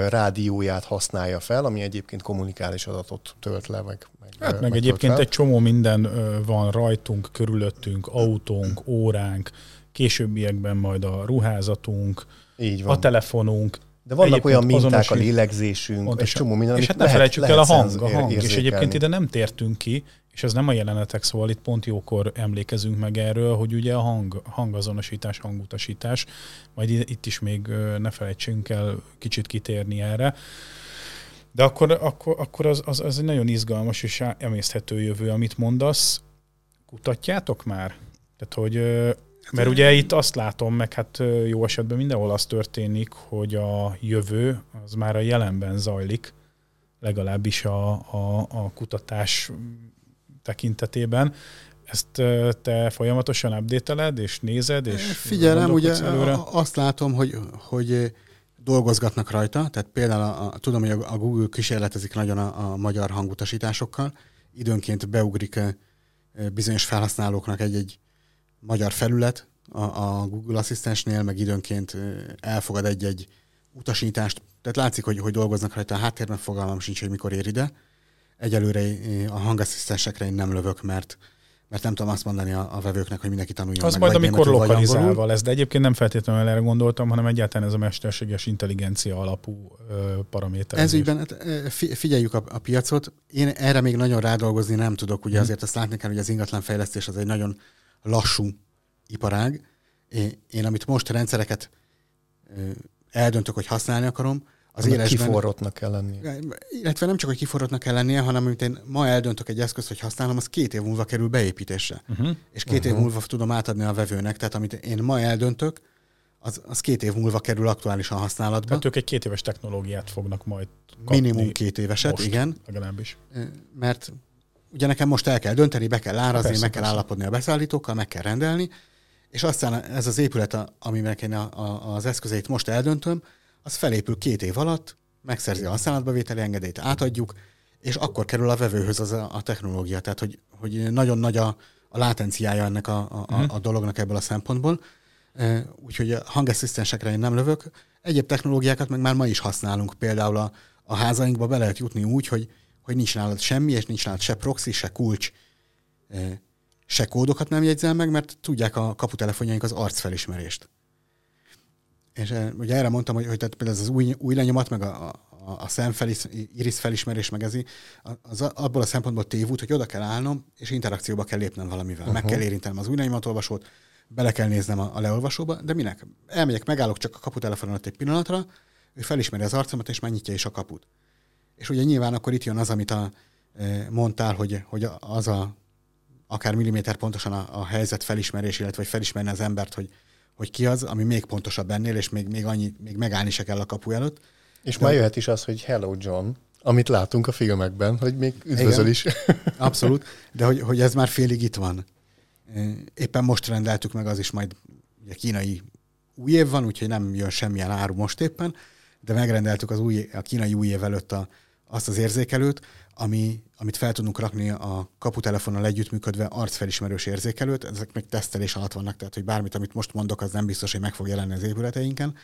rádióját használja fel, ami egyébként kommunikális adatot tölt le. Meg, meg, hát meg, meg egyébként egy csomó minden van rajtunk, körülöttünk, autónk, óránk, későbbiekben majd a ruházatunk, így van. A telefonunk. De vannak egyébként olyan minták, azonos, a lélegzésünk, egy csomó minden, és hát ne felejtsük el a hang, a hang. És egyébként ide nem tértünk ki, és ez nem a jelenetek, szóval itt pont jókor emlékezünk meg erről, hogy ugye a hang, hangazonosítás, hangutasítás, majd itt is még ne felejtsünk el kicsit kitérni erre. De akkor, akkor, akkor az, az, az egy nagyon izgalmas és emészthető jövő, amit mondasz. Kutatjátok már? Tehát, hogy, mert ugye itt azt látom, meg hát jó esetben mindenhol az történik, hogy a jövő az már a jelenben zajlik, legalábbis a, a, a kutatás tekintetében. Ezt te folyamatosan update-eled és nézed? És figyelem, ugye azt látom, hogy, hogy dolgozgatnak rajta, tehát például a, a, tudom, hogy a Google kísérletezik nagyon a, a magyar hangutasításokkal, időnként beugrik bizonyos felhasználóknak egy-egy magyar felület a, a Google Assistensnél, meg időnként elfogad egy-egy utasítást, tehát látszik, hogy, hogy dolgoznak rajta a háttérben, fogalmam sincs, hogy mikor ér ide. Egyelőre a hangasszisztensekre én nem lövök, mert, mert nem tudom azt mondani a, a vevőknek, hogy mindenki tanuljon az meg. Az majd, amikor lokalizálva lesz, de egyébként nem feltétlenül erre gondoltam, hanem egyáltalán ez a mesterséges intelligencia alapú paraméterezés. Ez ügyben hát, figyeljük a, a piacot. Én erre még nagyon rádolgozni nem tudok. Ugye hmm. azért azt látni kell, hogy az ingatlanfejlesztés az egy nagyon lassú iparág. Én, én amit most rendszereket eldöntök, hogy használni akarom, az élesben, kiforrottnak kell lennie. Illetve nem csak, hogy kiforrottnak kell lennie, hanem amit én ma eldöntök egy eszközt, hogy használom, az két év múlva kerül beépítésre. Uh-huh. És két uh-huh. év múlva tudom átadni a vevőnek. Tehát amit én ma eldöntök, az, az két év múlva kerül aktuálisan használatba. Tehát ők egy két éves technológiát fognak majd kapni. Minimum két éveset, most, igen. Legalábbis. Mert ugye nekem most el kell dönteni, be kell árazni, persze, meg persze. kell állapodni a beszállítókkal, meg kell rendelni. És aztán ez az épület, amiben én a, a, az eszközeit most eldöntöm, az felépül két év alatt, megszerzi a használatbevételi engedélyt, átadjuk, és akkor kerül a vevőhöz az a, a technológia. Tehát, hogy, hogy nagyon nagy a, a látenciája ennek a, a, a, a dolognak ebből a szempontból. Úgyhogy a hangasszisztensekre én nem lövök. Egyéb technológiákat meg már ma is használunk. Például a, a házainkba be lehet jutni úgy, hogy, hogy nincs nálad semmi, és nincs nálad se proxy, se kulcs, se kódokat nem jegyzel meg, mert tudják a kaputelefonjaink az arcfelismerést. És ugye erre mondtam, hogy, hogy tehát például az új, új lenyomat, meg a, a, a szemfelis, iris felismerés megezi, az abból a szempontból tévút, hogy oda kell állnom, és interakcióba kell lépnem valamivel. Uh-huh. Meg kell érintenem az újraimatolvasót, bele kell néznem a, a leolvasóba, de minek? Elmegyek, megállok csak a kaputelefonon alatt egy pillanatra, ő felismeri az arcomat, és már nyitja is a kaput. És ugye nyilván akkor itt jön az, amit a, mondtál, hogy, hogy az a akár milliméter pontosan a, a helyzet felismerés, illetve hogy felismerni az embert, hogy, hogy ki az, ami még pontosabb ennél, és még, még, annyi, még megállni se kell a kapu előtt. És de... már jöhet is az, hogy hello John, amit látunk a filmekben, hogy még üdvözöl is. Abszolút, de hogy, hogy ez már félig itt van. Éppen most rendeltük meg, az is majd ugye kínai új év van, úgyhogy nem jön semmilyen áru most éppen, de megrendeltük az új, a kínai új év előtt a, azt az érzékelőt, ami, amit fel tudunk rakni a kaputelefonnal együttműködve arcfelismerős érzékelőt. Ezek még tesztelés alatt vannak, tehát hogy bármit, amit most mondok, az nem biztos, hogy meg fog jelenni az épületeinken.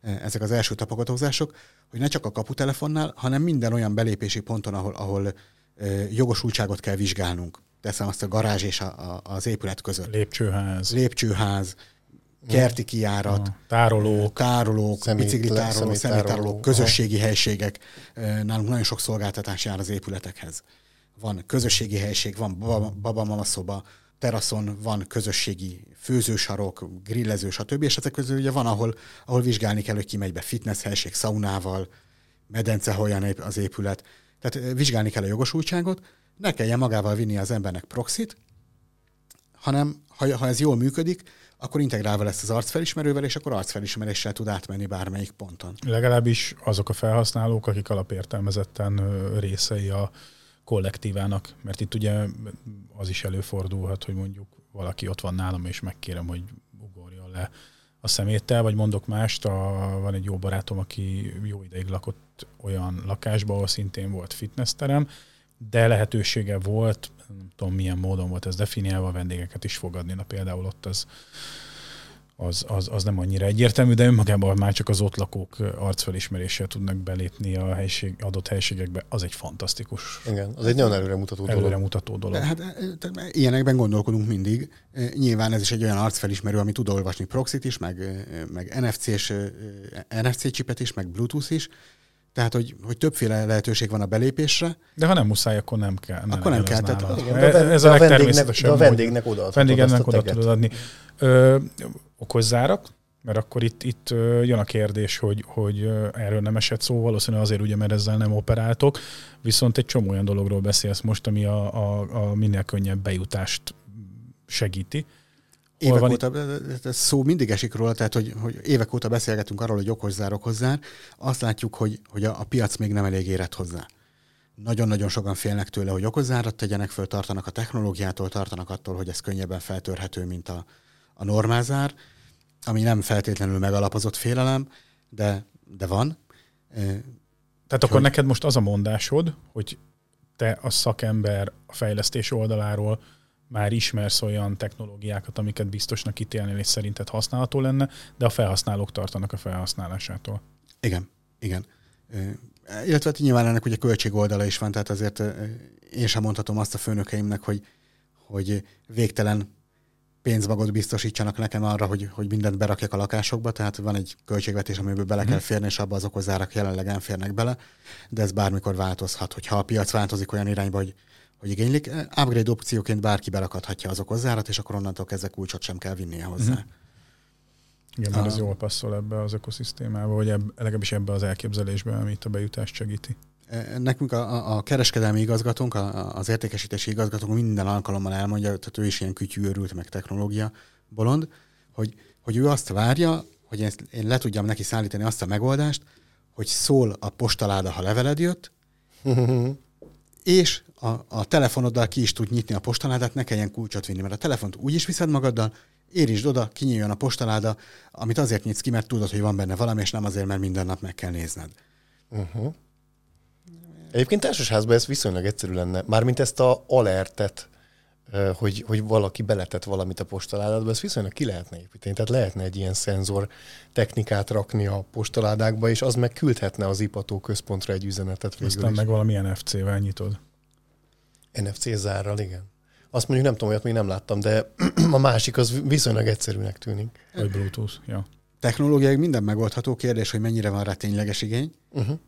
Ezek az első tapogatózások, hogy ne csak a kaputelefonnál, hanem minden olyan belépési ponton, ahol, ahol jogosultságot kell vizsgálnunk. Teszem azt, a garázs és a, a, az épület között. Lépcsőház. Lépcsőház, kerti kijárat, a tárolók, tárolók biciklitárolók, személytárolók, közösségi helységek. Nálunk nagyon sok szolgáltatás jár az épületekhez. Van közösségi helység, van babamama szoba, teraszon van közösségi főzősarok, grillező, stb. És ezek közül ugye van, ahol, ahol vizsgálni kell, hogy ki megy be fitness helység, szaunával, medence, hol jön az épület. Tehát vizsgálni kell a jogosultságot, ne kelljen magával vinni az embernek proxit, hanem ha, ha ez jól működik, akkor integrálva lesz az arcfelismerővel, és akkor arcfelismeréssel tud átmenni bármelyik ponton. Legalábbis azok a felhasználók, akik alapértelmezetten részei a kollektívának, mert itt ugye az is előfordulhat, hogy mondjuk valaki ott van nálam, és megkérem, hogy ugorjon le a szeméttel, vagy mondok mást, a, van egy jó barátom, aki jó ideig lakott olyan lakásban, ahol szintén volt fitnessterem, de lehetősége volt, nem tudom milyen módon volt ez definiálva, a vendégeket is fogadni. Na például ott az, az, az, az nem annyira egyértelmű, de önmagában már csak az ott lakók arcfelismeréssel tudnak belépni a helység, adott helységekbe. Az egy fantasztikus. Igen, az egy nagyon előremutató dolog. Előremutató dolog. De, hát, de ilyenekben gondolkodunk mindig. Nyilván ez is egy olyan arcfelismerő, ami tud olvasni proxit is, meg, meg en ef cé-csipet is, meg Bluetooth is. Tehát, hogy, hogy többféle lehetőség van a belépésre. De ha nem muszáj, akkor nem kell. Ne akkor nem kell. Tehát, igen, de ez de a legtermészetesebb. A vendégnek oda tudod adni. Ö, okozzárak, mert akkor itt, itt jön a kérdés, hogy, hogy erről nem esett szó, valószínűleg azért ugye, mert ezzel nem operáltok, viszont egy csomó olyan dologról beszélsz most, ami a, a, a minél könnyebb bejutást segíti. Évek van óta, ez szó mindig esik róla, tehát hogy, hogy évek óta beszélgetünk arról, hogy okozzár, okozzár, azt látjuk, hogy, hogy a, a piac még nem elég érett hozzá. Nagyon-nagyon sokan félnek tőle, hogy okozzárat tegyenek föl, tartanak a technológiától, tartanak attól, hogy ez könnyebben feltörhető, mint a, a normázár, ami nem feltétlenül megalapozott félelem, de, de van. Tehát hogy... akkor neked most az a mondásod, hogy te a szakember a fejlesztés oldaláról már ismersz olyan technológiákat, amiket biztosnak ítélnél, és szerinted használható lenne, de a felhasználók tartanak a felhasználásától. Igen, igen. E, illetve hát nyilván ennek ugye költség oldala is van, tehát azért én sem mondhatom azt a főnökeimnek, hogy, hogy végtelen pénzmagot biztosítsanak nekem arra, hogy, hogy mindent berakjak a lakásokba, tehát van egy költségvetés, amiből bele kell férni, és abba az okozárak jelenleg nem férnek bele, de ez bármikor változhat, hogyha a piac változik olyan irányba, hogy hogy igénylik, upgrade opcióként bárki berakadhatja az okozzárat, és akkor onnantól kezdve kulcsot sem kell vinnie hozzá. Mm-hmm. Igen, mert a... ez jól passzol ebbe az ökoszisztémába, vagy ebb, legalábbis ebbe az elképzelésbe, amit a bejutást segíti. Nekünk a, a kereskedelmi igazgatónk, a, az értékesítési igazgatónk minden alkalommal elmondja, tehát ő is ilyen kütyűőrült, meg technológia bolond, hogy, hogy ő azt várja, hogy én, én le tudjam neki szállítani azt a megoldást, hogy szól a postaláda, ha leveled jött, és a, a telefonoddal ki is tud nyitni a postaládát, ne kelljen kulcsot vinni, mert a telefont úgy is viszed magaddal, érintsd oda, kinyíljon a postaláda, amit azért nyitsz ki, mert tudod, hogy van benne valami, és nem azért, mert minden nap meg kell nézned. Uh-huh. Egyébként társasházban ez viszonylag egyszerű lenne. Mármint ezt a alertet, hogy, hogy valaki beletett valamit a postaládádba, ezt viszonylag ki lehetne építeni. Tehát lehetne egy ilyen szenzor technikát rakni a postaládákba, és az meg küldhetne az ipató központra egy üzenetet. Végül aztán is. Meg valami en ef cé-vel nyitod. en ef cé zárral, igen. Azt mondjuk nem tudom, olyat még nem láttam, de a másik az viszonylag egyszerűnek tűnik. Vagy Bluetooth, ja. Technológiai minden megoldható, kérdés, hogy mennyire van rá tényleges igény. Uh-huh.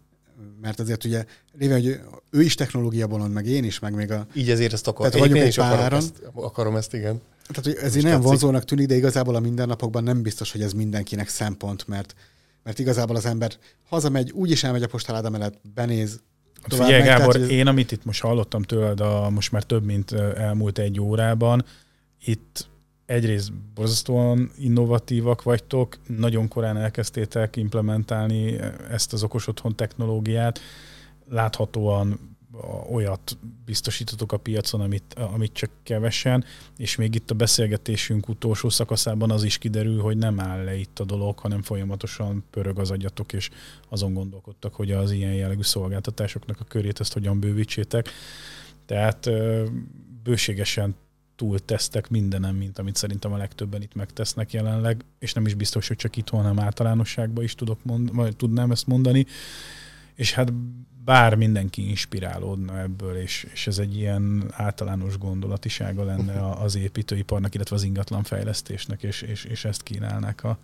Mert azért ugye, lévén, hogy ő is technológia bolond, meg én is, meg még a... Így ezért ezt akarom. Tehát vagyunk egy páran. Akarom ezt, igen. Tehát, hogy ez így nem vonzónak tűnik, de igazából a mindennapokban nem biztos, hogy ez mindenkinek szempont, mert, mert igazából az ember hazamegy, úgyis elmegy a postaláda mellett, benéz. Hát figyelj, meg, Gábor, tehát, én amit itt most hallottam tőled, a, most már több, mint elmúlt egy órában, itt egyrészt borzasztóan innovatívak vagytok, nagyon korán elkezdtétek implementálni ezt az okos otthon technológiát, láthatóan olyat biztosítotok a piacon, amit, amit csak kevesen, és még itt a beszélgetésünk utolsó szakaszában az is kiderül, hogy nem áll le itt a dolog, hanem folyamatosan pörög az agyatok, és azon gondolkodtak, hogy az ilyen jellegű szolgáltatásoknak a körét ezt hogyan bővítsétek. Tehát bőségesen túl tesztek mindenem, mint amit szerintem a legtöbben itt megtesznek jelenleg, és nem is biztos, hogy csak itthon, hanem általánosságban is tudok mond- tudnám ezt mondani. És hát bár mindenki inspirálódna ebből, és, és ez egy ilyen általános gondolatisága lenne az építőiparnak, illetve az ingatlanfejlesztésnek, és, és, és ezt kínálnák a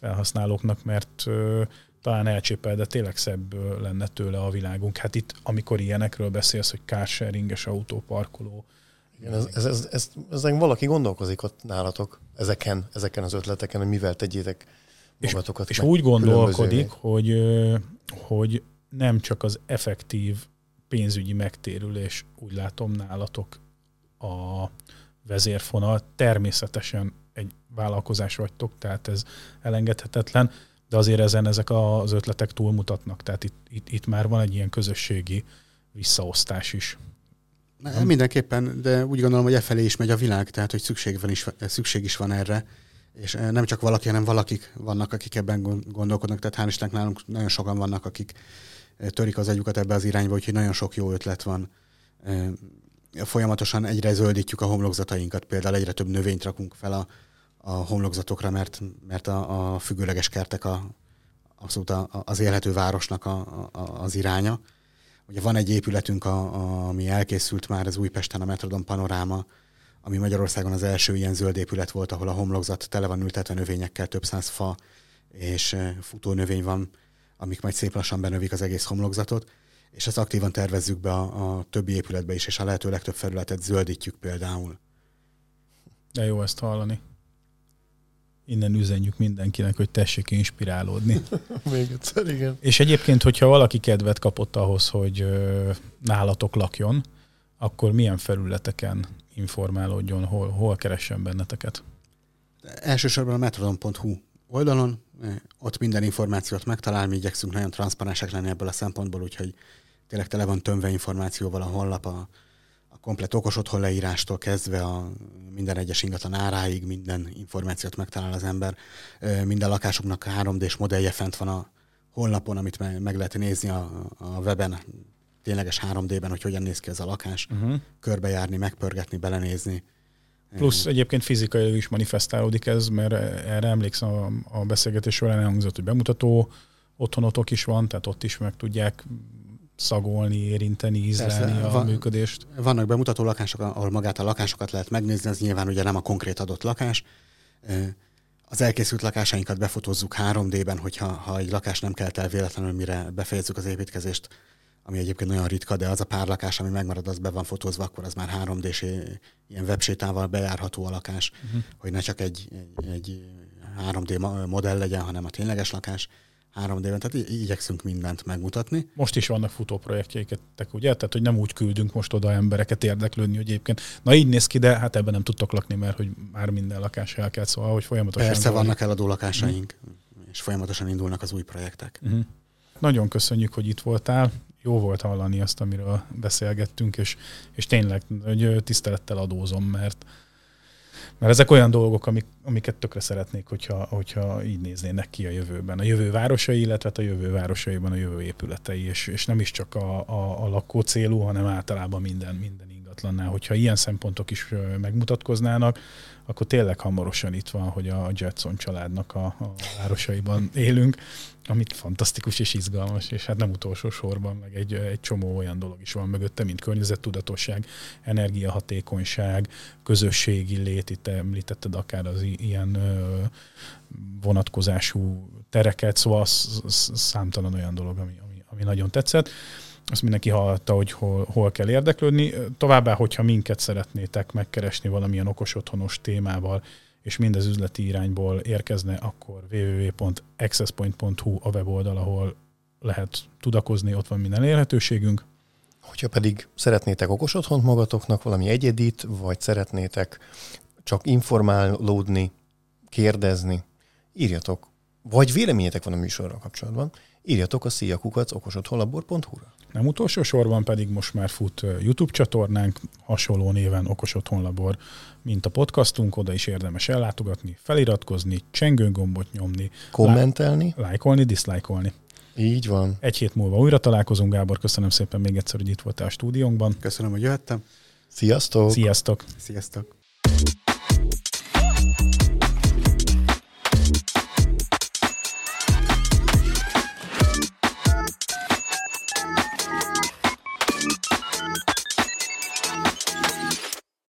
felhasználóknak, mert ö, talán elcsépel, de tényleg szebb lenne tőle a világunk. Hát itt, amikor ilyenekről beszélsz, hogy carsharinges autóparkoló, igen, ez, ez, ez, ez, ez, ez valaki gondolkozik ott nálatok ezeken, ezeken az ötleteken, hogy mivel tegyétek magatokat. És, és úgy gondolkodik, hogy, hogy nem csak az effektív pénzügyi megtérülés, úgy látom nálatok a vezérfonal, természetesen egy vállalkozás vagytok, tehát ez elengedhetetlen, de azért ezen ezek az ötletek túlmutatnak, tehát itt, itt, itt már van egy ilyen közösségi visszaosztás is. Nem? Mindenképpen, de úgy gondolom, hogy e felé is megy a világ, tehát hogy szükség van is, szükség is van erre, és nem csak valaki, hanem valakik vannak, akik ebben gondolkodnak, tehát hál' Istennek nálunk nagyon sokan vannak, akik törik az agyukat ebbe az irányba, úgyhogy nagyon sok jó ötlet van. Folyamatosan egyre zöldítjük a homlokzatainkat, például egyre több növényt rakunk fel a, a homlokzatokra, mert, mert a, a függőleges kertek a, abszolút a, az élhető városnak a, a, az iránya. Ugye van egy épületünk, a, a, ami elkészült már, az Újpesten a Metrodon Panoráma, ami Magyarországon az első ilyen zöld épület volt, ahol a homlokzat tele van ültetve növényekkel, több száz fa és futó növény van, amik majd szép lassan benövik az egész homlokzatot, és ezt aktívan tervezzük be a, a többi épületbe is, és a lehető legtöbb felületet zöldítjük például. De jó ezt hallani. Innen üzenjük mindenkinek, hogy tessék inspirálódni. Még egyszer, igen. És egyébként, hogyha valaki kedvet kapott ahhoz, hogy ö, nálatok lakjon, akkor milyen felületeken informálódjon, hol, hol keressen benneteket? Elsősorban a metrodon pont hu oldalon, ott minden információt megtalál, mi igyekszünk nagyon transzparensek lenni ebből a szempontból, úgyhogy tényleg tele van tömve információval a honlap, a, a komplet okos otthon leírástól kezdve a minden egyes ingatlan áráig minden információt megtalál az ember. Minden lakásunknak három dés modellje fent van a honlapon, amit meg lehet nézni a, a weben, tényleges három dében, hogy hogyan néz ki ez a lakás, uh-huh. körbejárni, megpörgetni, belenézni. Plusz egyébként fizikailag is manifestálódik ez, mert erre emlékszem, a, a beszélgetés során elhangzott, hogy bemutató otthonotok is van, tehát ott is meg tudják szagolni, érinteni, ízlelni. Persze, a van, működést. Vannak bemutató lakások, ahol magát a lakásokat lehet megnézni, ez nyilván ugye nem a konkrét adott lakás. Az elkészült lakásainkat befotózzuk három dében, hogyha ha egy lakás nem kelt el véletlenül, mire befejezzük az építkezést, ami egyébként nagyon ritka, de az a pár lakás, ami megmarad, az be van fotózva, akkor az már három dés ilyen websétával bejárható a lakás, uh-huh. hogy ne csak egy, egy, egy három dé modell legyen, hanem a tényleges lakás három dében, tehát így, igyekszünk mindent megmutatni. Most is vannak futóprojektjeitek, ugye? Tehát, hogy nem úgy küldünk most oda embereket érdeklődni, hogy egyébként na így néz ki, de hát ebben nem tudtok lakni, mert hogy már minden lakás el kell, szóval, hogy folyamatosan... Persze indulni. Vannak eladó lakásaink, uh-huh. és folyamatosan indulnak az új projektek. Uh-huh. Nagyon köszönjük, hogy itt voltál. Jó volt hallani azt, amiről beszélgettünk, és, és tényleg hogy tisztelettel adózom, mert, mert ezek olyan dolgok, amik, amiket tökre szeretnék, hogyha, hogyha így néznének ki a jövőben. A jövő városai, illetve a jövő városaiban a jövő épületei, és, és nem is csak a, a, a lakó célú, hanem általában minden, minden ingatlannál. Hogyha ilyen szempontok is megmutatkoznának, akkor tényleg hamarosan itt van, hogy a Jetson családnak a, a városaiban élünk, amit fantasztikus és izgalmas, és hát nem utolsó sorban, meg egy, egy csomó olyan dolog is van mögötte, mint környezettudatosság, energiahatékonyság, közösségi lét, itt említetted akár az ilyen vonatkozású tereket, szóval az, az számtalan olyan dolog, ami, ami, ami nagyon tetszett. Azt mindenki hallotta, hogy hol, hol kell érdeklődni. Továbbá, hogyha minket szeretnétek megkeresni valamilyen okos otthonos témával, és mindez üzleti irányból érkezne, akkor double-u double-u double-u pont accesspoint pont hu a weboldal, ahol lehet tudakozni, ott van minden elérhetőségünk. Hogyha pedig szeretnétek okos otthont magatoknak, valami egyedit, vagy szeretnétek csak informálódni, kérdezni, írjatok, vagy véleményetek van a műsorral kapcsolatban, írjatok a szia kukac okos otthon labor pont hu-ra. Nem utolsó sorban pedig most már fut YouTube csatornánk, hasonló néven Okos Otthon Labor, mint a podcastunk, oda is érdemes ellátogatni, feliratkozni, csengőgombot nyomni, kommentelni, lájkolni, diszlájkolni. Így van. Egy hét múlva újra találkozunk, Gábor, köszönöm szépen még egyszer, hogy itt voltál a stúdiónkban. Köszönöm, hogy jöhettem. Sziasztok! Sziasztok! Sziasztok!